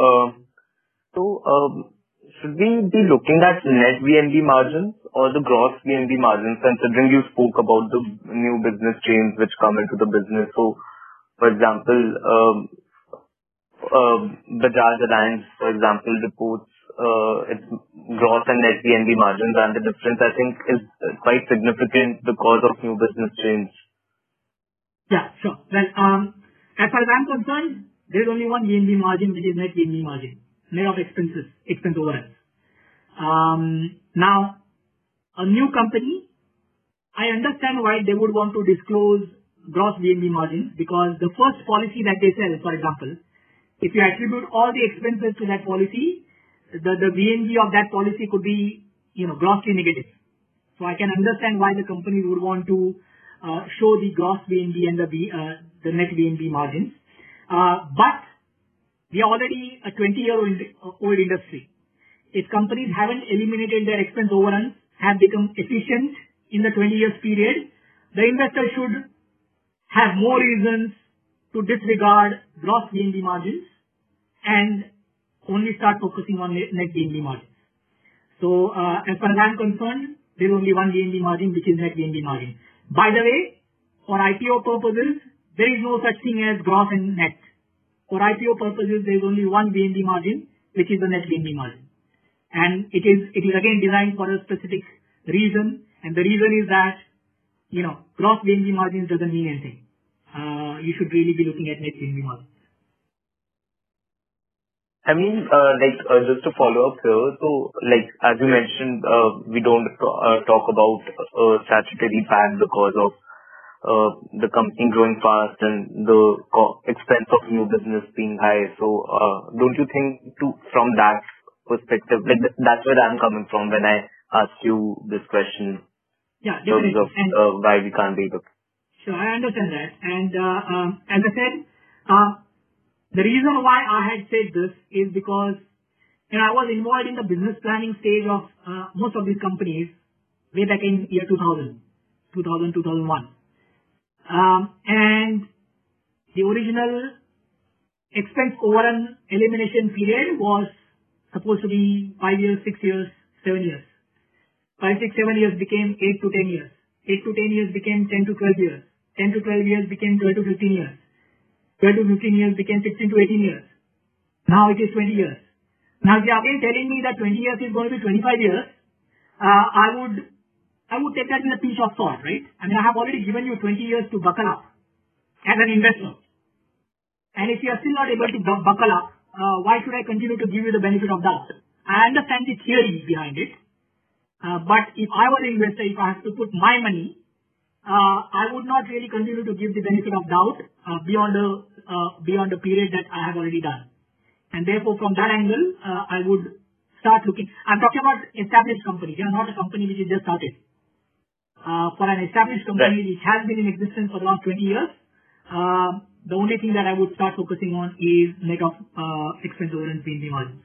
should we be looking at net VNB margins or the gross VNB margins, considering you spoke about the new business chains which come into the business? So, for example, Bajaj Alliance, for example, reports its gross and net VNB margins, and the difference, I think, is quite significant because of new business chains. Yeah, sure. Well, as far as I'm concerned, there is only one VNB margin, which is net VNB margin, net of expenses, expense overheads. Now, a new company, I understand why they would want to disclose gross VNB margin, because the first policy that they sell, for example, if you attribute all the expenses to that policy, the VNB of that policy could be, you know, grossly negative. So I can understand why the company would want to show the gross VNB and the net VNB margins. But we are already a 20-year-old industry. If companies haven't eliminated their expense overruns, have become efficient in the 20-year period, the investor should have more reasons to disregard gross VNB margins and only start focusing on net VNB margins. So as far as I'm concerned, there is only one VNB margin, which is net VNB margin. By the way, for IPO purposes, there is no such thing as gross and net. For IPO purposes, there is only one VNB margin, which is the net VNB margin. And it is again designed for a specific reason. And the reason is that, you know, gross VNB margins doesn't mean anything. You should really be looking at net VNB margins. I mean, just to follow up here, so, like, as you mentioned, we don't talk about statutory PAT because of the company growing fast and the expense of new business being high. So, don't you think, from that perspective, like, that's where I'm coming from when I asked you this question? Yeah, definitely. In terms of why we can't be looking. Sure, I understand that. And as I said, the reason why I had said this is because, you know, I was involved in the business planning stage of most of these companies way back in year 2000, 2001. And the original expense overrun elimination period was supposed to be 5 years, 6 years, 7 years. 5, 6, 7 years became 8 to 10 years. 8 to 10 years became 10 to 12 years. 10 to 12 years became 12 to 15 years. 12 to 15 years became 16 to 18 years. Now it is 20 years. Now if you are again telling me that 20 years is going to be 25 years, I would take that with a pinch of salt, right? I mean, I have already given you 20 years to buckle up as an investor. And if you are still not able to buckle up, why should I continue to give you the benefit of doubt? I understand the theory behind it. But if I were an investor, if I have to put my money, I would not really continue to give the benefit of doubt beyond the period that I have already done. And therefore, from that angle, I would start looking. I'm talking about established companies, you know, not a company which is just started. For an established company, right, which has been in existence for the last 20 years, the only thing that I would start focusing on is net of expense overruns and VNB margins.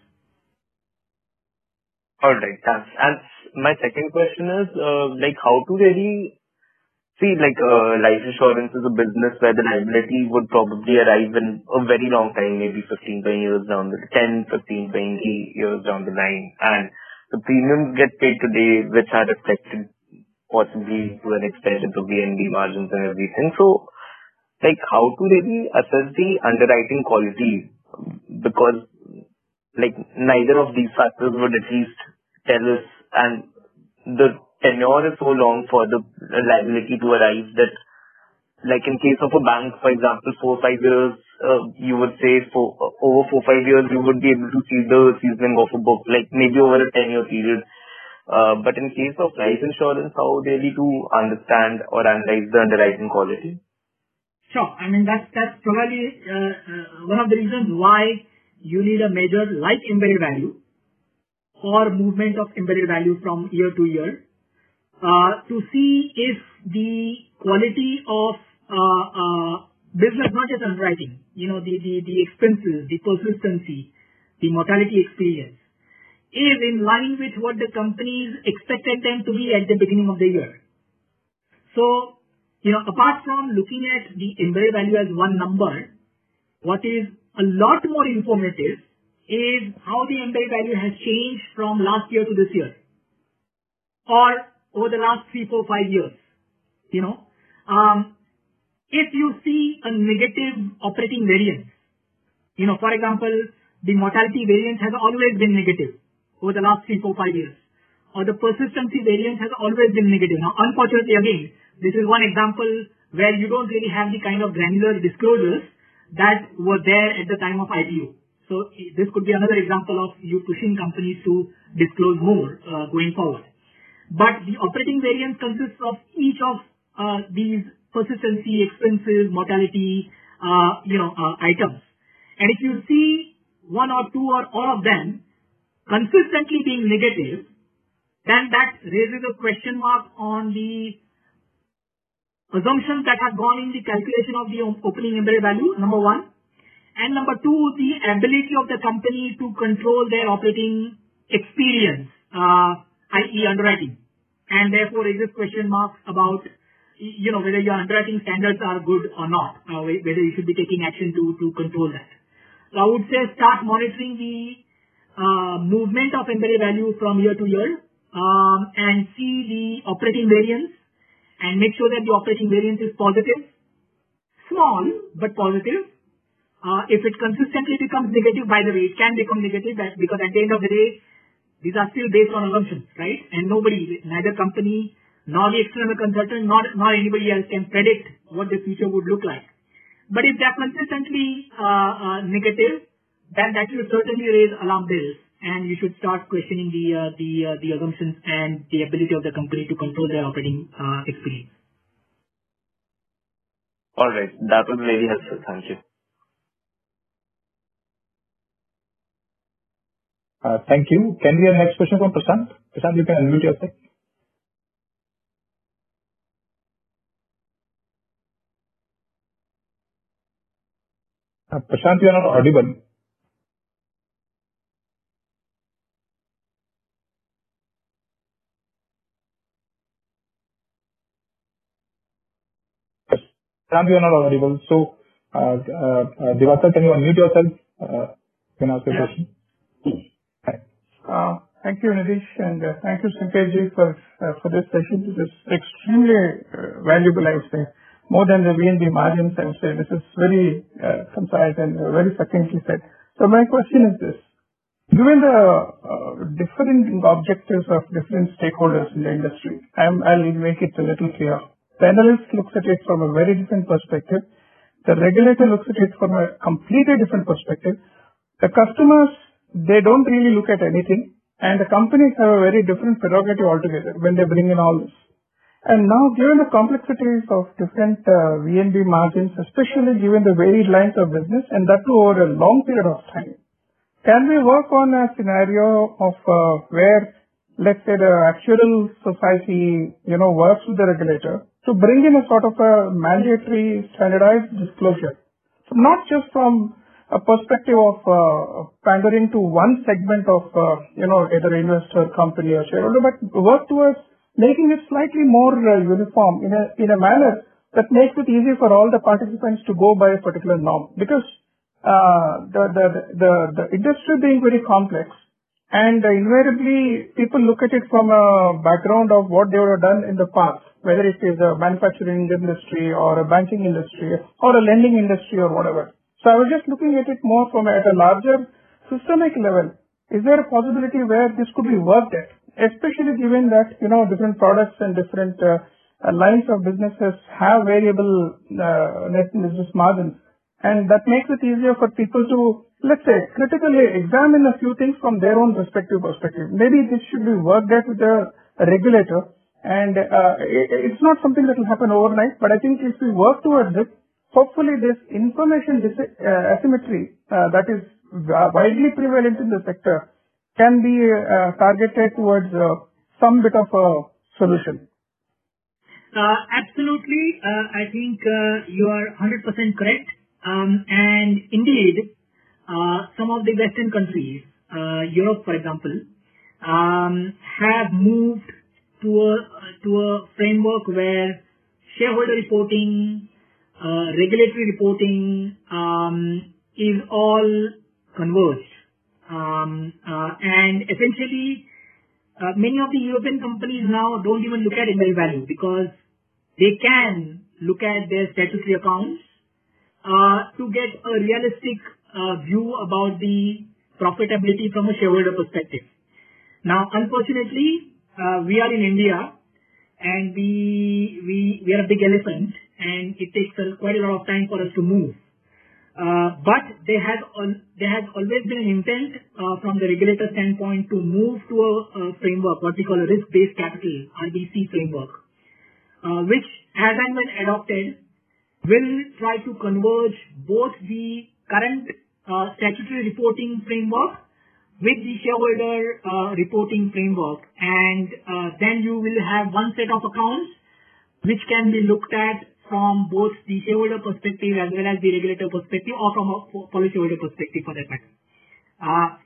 All right, thanks. And my second question is, like, how to really See, life insurance is a business where the liability would probably arrive in a very long time, maybe 15, 20 years down the 10, 15, 20 years down the line. And the premiums get paid today, which are reflected possibly to an extent into VNB margins and everything. So, how to really assess the underwriting quality? Because, neither of these factors would at least tell us, and the tenure is so long for the liability to arrive that, in case of a bank, for example, 4 or 5 years, you would say over 4 or 5 years, you would be able to see the seasoning of a book, maybe over a 10-year period. But in case of life insurance, how really to understand or analyze the underwriting quality? Sure. I mean, that's probably one of the reasons why you need a measure like embedded value or movement of embedded value from year to year to see if the quality of business, not just underwriting, the expenses, the persistency, the mortality experience, is in line with what the companies expected them to be at the beginning of the year. So, apart from looking at the embedded value as one number, what is a lot more informative is how the embedded value has changed from last year to this year or over the last 3, 4, 5 years. If you see a negative operating variance, for example, the mortality variance has always been negative over the last 3, 4, 5 years, or the persistency variance has always been negative. Now, unfortunately, again, this is one example where you don't really have the kind of granular disclosures that were there at the time of IPO. So this could be another example of you pushing companies to disclose more going forward. But the operating variance consists of each of these persistency, expenses, mortality, items. And if you see one or two or all of them consistently being negative, then that raises a question mark on the assumptions that have gone in the calculation of the opening embedded value, number one. And number two, the ability of the company to control their operating experience, i.e. underwriting. And therefore, exists question marks about, whether your underwriting standards are good or not, whether you should be taking action to control that. So I would say start monitoring the movement of embedded value from year to year and see the operating variance and make sure that the operating variance is positive, small but positive. If it consistently becomes negative, by the way, it can become negative because at the end of the day, these are still based on assumptions, right? And nobody, neither company, nor the external consultant, nor anybody else can predict what the future would look like. But if they are consistently negative, then that will certainly raise alarm bells, and you should start questioning the assumptions and the ability of the company to control their operating experience. All right, that was very helpful. Thank you. Thank you. Can we have next question from Prashant? Prashant, you can unmute yourself. Prashant, you are not audible. You are not audible. So, Devasar, can you unmute yourself? You can ask your question. Thank you, Nitish, and thank you, Sanjay, for this session. This is extremely valuable, I would say. More than the VNB margins, I would say. This is very concise and very succinctly said. So, my question is this. Given the different objectives of different stakeholders in the industry, I'll make it a little clear. The analyst looks at it from a very different perspective. The regulator looks at it from a completely different perspective. The customers, they don't really look at anything. And the companies have a very different prerogative altogether when they bring in all this. And now, given the complexities of different VNB margins, especially given the varied lines of business, and that too over a long period of time, can we work on a scenario of where, let's say, the actual society, works with the regulator to bring in a sort of a mandatory standardized disclosure. So not just from a perspective of pandering to one segment of, either investor, company or shareholder, but work towards making it slightly more uniform in a manner that makes it easy for all the participants to go by a particular norm, because the industry being very complex, and invariably people look at it from a background of what they would have done in the past, whether it is a manufacturing industry or a banking industry or a lending industry or whatever. So I was just looking at it more from at a larger systemic level. Is there a possibility where this could be worked at, especially given that, you know, different products and different lines of businesses have variable net business margins, and that makes it easier for people to, let's say, critically examine a few things from their own respective perspective. Maybe this should be worked out with a regulator, and it's not something that will happen overnight, but I think if we work towards it, hopefully this information asymmetry that is widely prevalent in the sector can be targeted towards some bit of a solution. Absolutely. I think you are 100% correct. And indeed, some of the Western countries, Europe for example, have moved to a framework where shareholder reporting, regulatory reporting is all converged. And essentially, many of the European companies now don't even look at embedded value, because they can look at their statutory accounts to get a realistic view about the profitability from a shareholder perspective. Now, unfortunately, we are in India, and we are a big elephant, and it takes quite a lot of time for us to move. But there has always been an intent from the regulator standpoint to move to a framework, what we call a risk-based capital, RBC framework, which, as and when adopted, will try to converge both the current statutory reporting framework with the shareholder reporting framework, and then you will have one set of accounts which can be looked at from both the shareholder perspective as well as the regulator perspective, or from a policyholder perspective for that matter.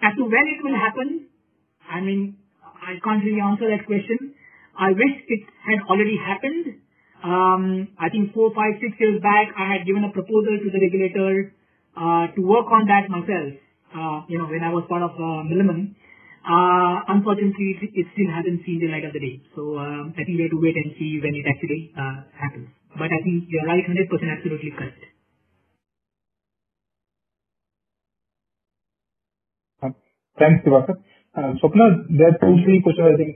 As to when it will happen, I mean, I can't really answer that question. I wish it had already happened. I think 4, 5, 6 years back, I had given a proposal to the regulator to work on that myself, you know, when I was part of Milliman. Unfortunately, it still hasn't seen the light of the day. So I think we have to wait and see when it actually happens. But I think you're right, 100% absolutely correct. Thanks, Kavaskar. Swapna, there are 2-3 questions, I think,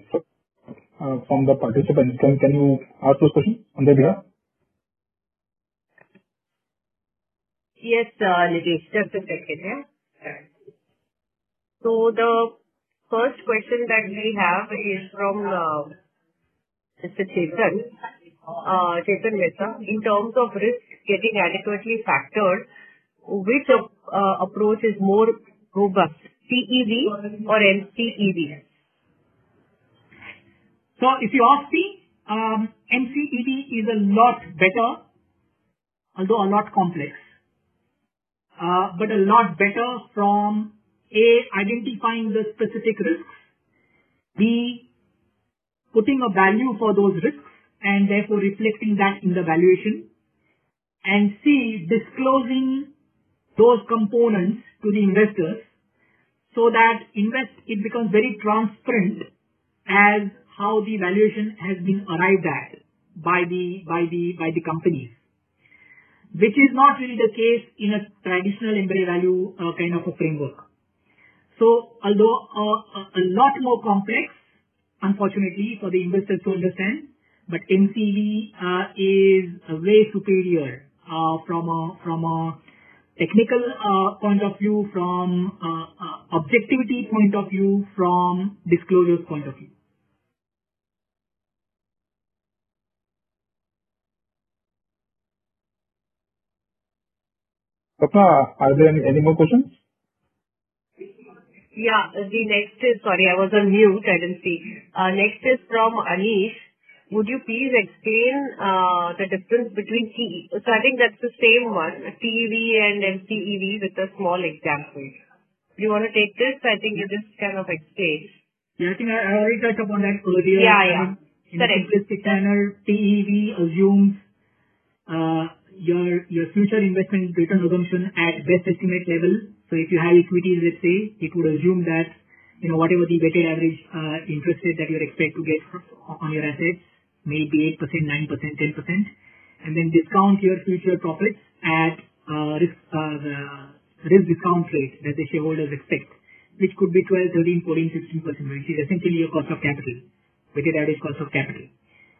from the participants. Can you ask those questions on their behalf? Yes, Nitesh, just a second, yeah. So the first question that we have is from Mr. Chetan, Chetan Mehta. In terms of risk getting adequately factored, which approach is more robust, TEV or MCEV? So if you ask me, MCEV is a lot better, although a lot complex, but a lot better from A, identifying the specific risks, B, putting a value for those risks and therefore reflecting that in the valuation, and C, disclosing those components to the investors so that it becomes very transparent as how the valuation has been arrived at by the companies, which is not really the case in a traditional embedded value kind of a framework. So although a lot more complex, unfortunately, for the investors to understand, but MCEV is way superior from a technical point of view, from objectivity point of view, from disclosures point of view. Are there any more questions? Yeah, the next is, sorry, I was on mute, I didn't see. Next is from Anish. Would you please explain the difference between TEV? So I think that's the same one, TEV and MCEV, with a small example. Do you want to take this? I think you just kind of explain. Yeah, I think I already touched upon that earlier. Yeah, yeah. In a simplistic manner, TEV assumes your future investment return assumption at best estimate level. So if you have equities, let's say, it would assume that, you know, whatever the weighted average interest rate that you expect to get on your assets, maybe 8%, 9%, 10%, and then discount your future profits at risk discount rate that the shareholders expect, which could be 12, 13, 14, 16%, which is essentially your cost of capital. Weighted average cost of capital.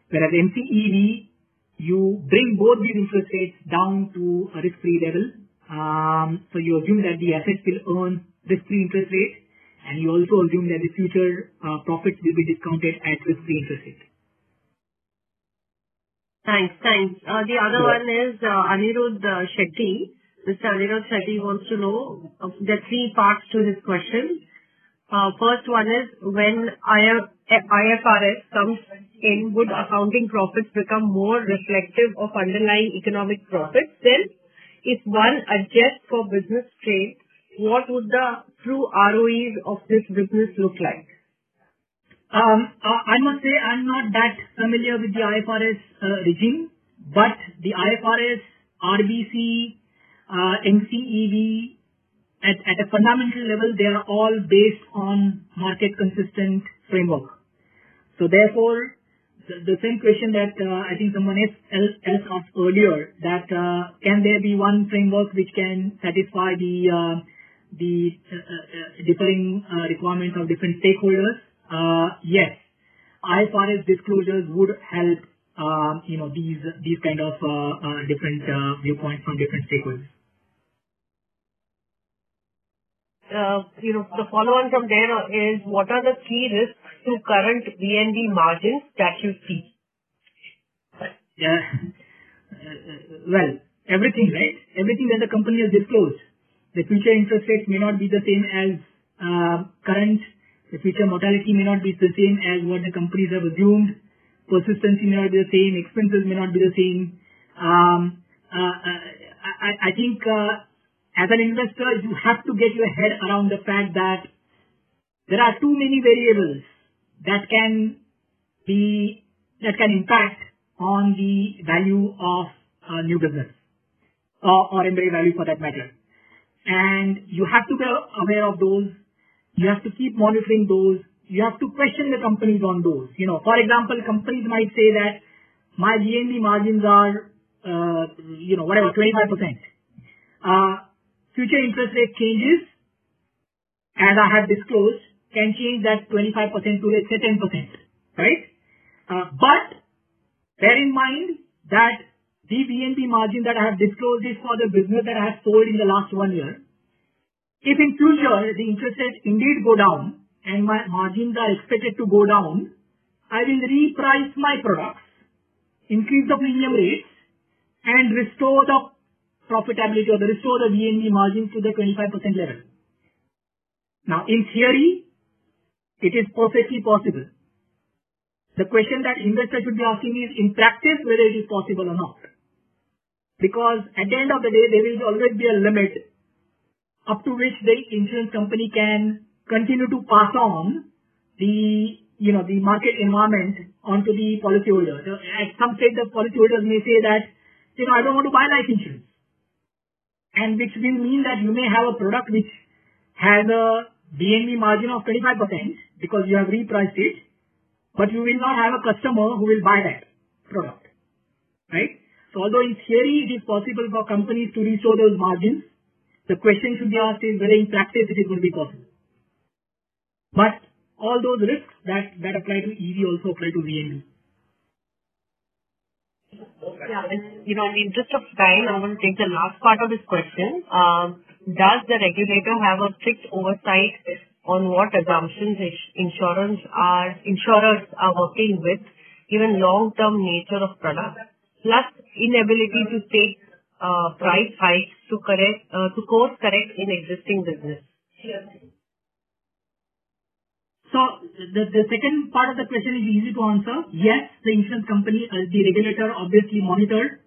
Whereas MCEV, you bring both these interest rates down to a risk-free level. So you assume that the assets will earn risk-free interest rate, and you also assume that the future profits will be discounted at risk-free interest rate. Thanks. The other one is Anirudh Shetty. Mr. Anirudh Shetty wants to know the three parts to his question. First one is, when IFRS comes in, would accounting profits become more reflective of underlying economic profits? Then, if one adjusts for business trade, what would the true ROEs of this business look like? I must say I'm not that familiar with the IFRS regime, but the IFRS, RBC, MCEV, at a fundamental level, they are all based on market-consistent framework. So therefore, the same question that I think someone else asked earlier, that can there be one framework which can satisfy the differing requirements of different stakeholders? Yes, IFRS disclosures would help these kind of different viewpoints from different stakeholders. The follow-on from there is, what are the key risks to current VNB margins that you see? Well, everything, right? Everything that the company has disclosed. The future interest rates may not be the same as current. The future mortality may not be the same as what the companies have assumed. Persistency may not be the same. Expenses may not be the same. I think... as an investor, you have to get your head around the fact that there are too many variables that can impact on the value of new business or embedded value for that matter. And you have to be aware of those. You have to keep monitoring those. You have to question the companies on those. You know, for example, companies might say that my VNB margins are, 25%. Future interest rate changes, as I have disclosed, can change that 25% to, let's say, 10%, right? But bear in mind that the VNB margin that I have disclosed is for the business that I have sold in the last 1 year. If in future the interest rates indeed go down and my margins are expected to go down, I will reprice my products, increase the premium rates, and restore the profitability or restore the VNB margin to the 25% level. Now, in theory, it is perfectly possible. The question that investors should be asking is, in practice, whether it is possible or not. Because at the end of the day, there will always be a limit up to which the insurance company can continue to pass on the market environment onto the policyholder. At some stage, the policyholders may say that, I don't want to buy life insurance. And which will mean that you may have a product which has a VNB margin of 25% because you have repriced it, but you will not have a customer who will buy that product, right? So although in theory it is possible for companies to restore those margins, the question should be asked is whether in practice it is going to be possible. But all those risks that apply to EV also apply to VNB. Yeah, in the interest of time, I'm going to take the last part of this question. Does the regulator have a strict oversight on what assumptions insurers are working with, given long-term nature of products, plus inability to take price hikes to course correct in existing business? So the second part of the question is easy to answer. Yes, the insurance company, the regulator obviously monitors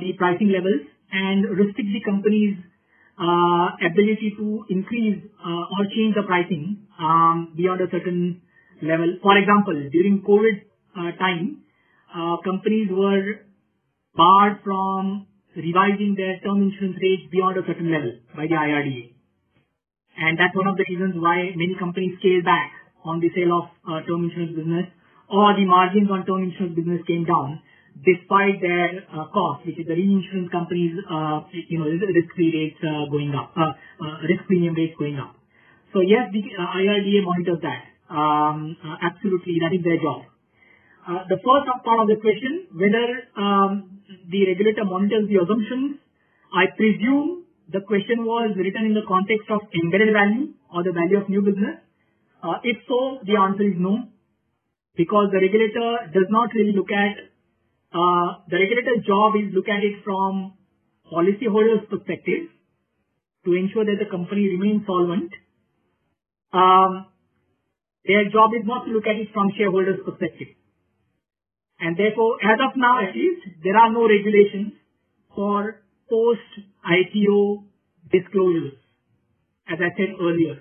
the pricing levels and restricts the company's ability to increase or change the pricing beyond a certain level. For example, during COVID time, companies were barred from revising their term insurance rates beyond a certain level by the IRDA. And that's one of the reasons why many companies scaled back on the sale of term insurance business, or the margins on term insurance business came down despite their cost, which is the reinsurance companies, risk-free rates going up, risk premium rates going up. So yes, the IRDA monitors that. Absolutely, that is their job. The first part of the question, whether the regulator monitors the assumptions, I presume the question was written in the context of embedded value or the value of new business. If so, the answer is no, because the regulator does not really look at, the regulator's job is look at it from policyholders' perspective to ensure that the company remains solvent. Their job is not to look at it from shareholders' perspective. And therefore, as of now at least, there are no regulations for post-IPO disclosures. As I said earlier,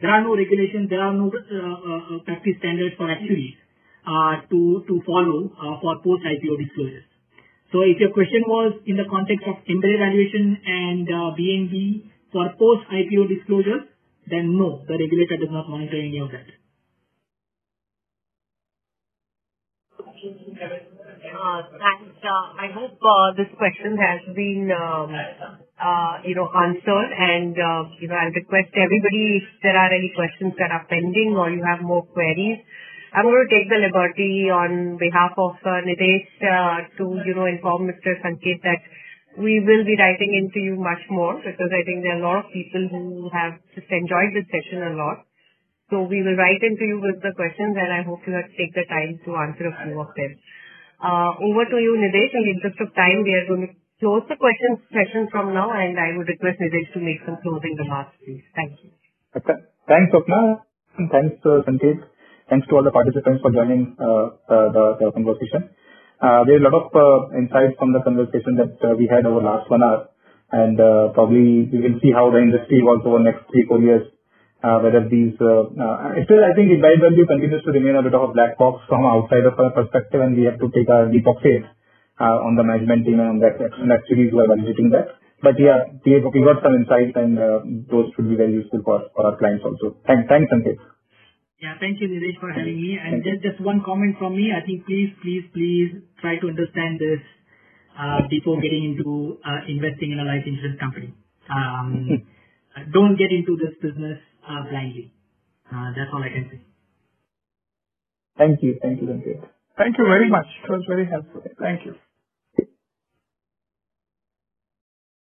there are no regulations, there are no practice standards for actuaries to follow for post-IPO disclosures. So if your question was in the context of embedded valuation and VNB for post-IPO disclosures, then no, the regulator does not monitor any of that. Thanks. I hope this question has been, answered. And, I'll request everybody, if there are any questions that are pending or you have more queries, I'm going to take the liberty on behalf of Nitesh to, inform Mr. Sanket that we will be writing into you much more, because I think there are a lot of people who have just enjoyed this session a lot. So we will write into you with the questions, and I hope you have take the time to answer a few of them. Over to you, Nitesh. In the interest of time, we are going to close the question session from now, and I would request Nitesh to make some closing remarks, please. Thank you. Okay. Thanks, Swapna. Thanks, Sanket. Thanks to all the participants for joining the conversation. There are a lot of insights from the conversation that we had over last 1 hour, and probably we will see how the industry evolves over next 3-4 years. Whether these still, I think implied value continues to remain a bit of a black box from outside of our perspective, and we have to take our leap of faith on the management team and on the actuaries who are validating that. But yeah, we got some insights, and those should be very useful for our clients also. Thanks, Sanket. Yeah, thank you, Nitesh, for having me. And just one comment from me. I think please try to understand this before getting into investing in a life insurance company. Don't get into this business blindly. That's all I can say. Thank you. Thank you very much. It was very helpful. Thank you.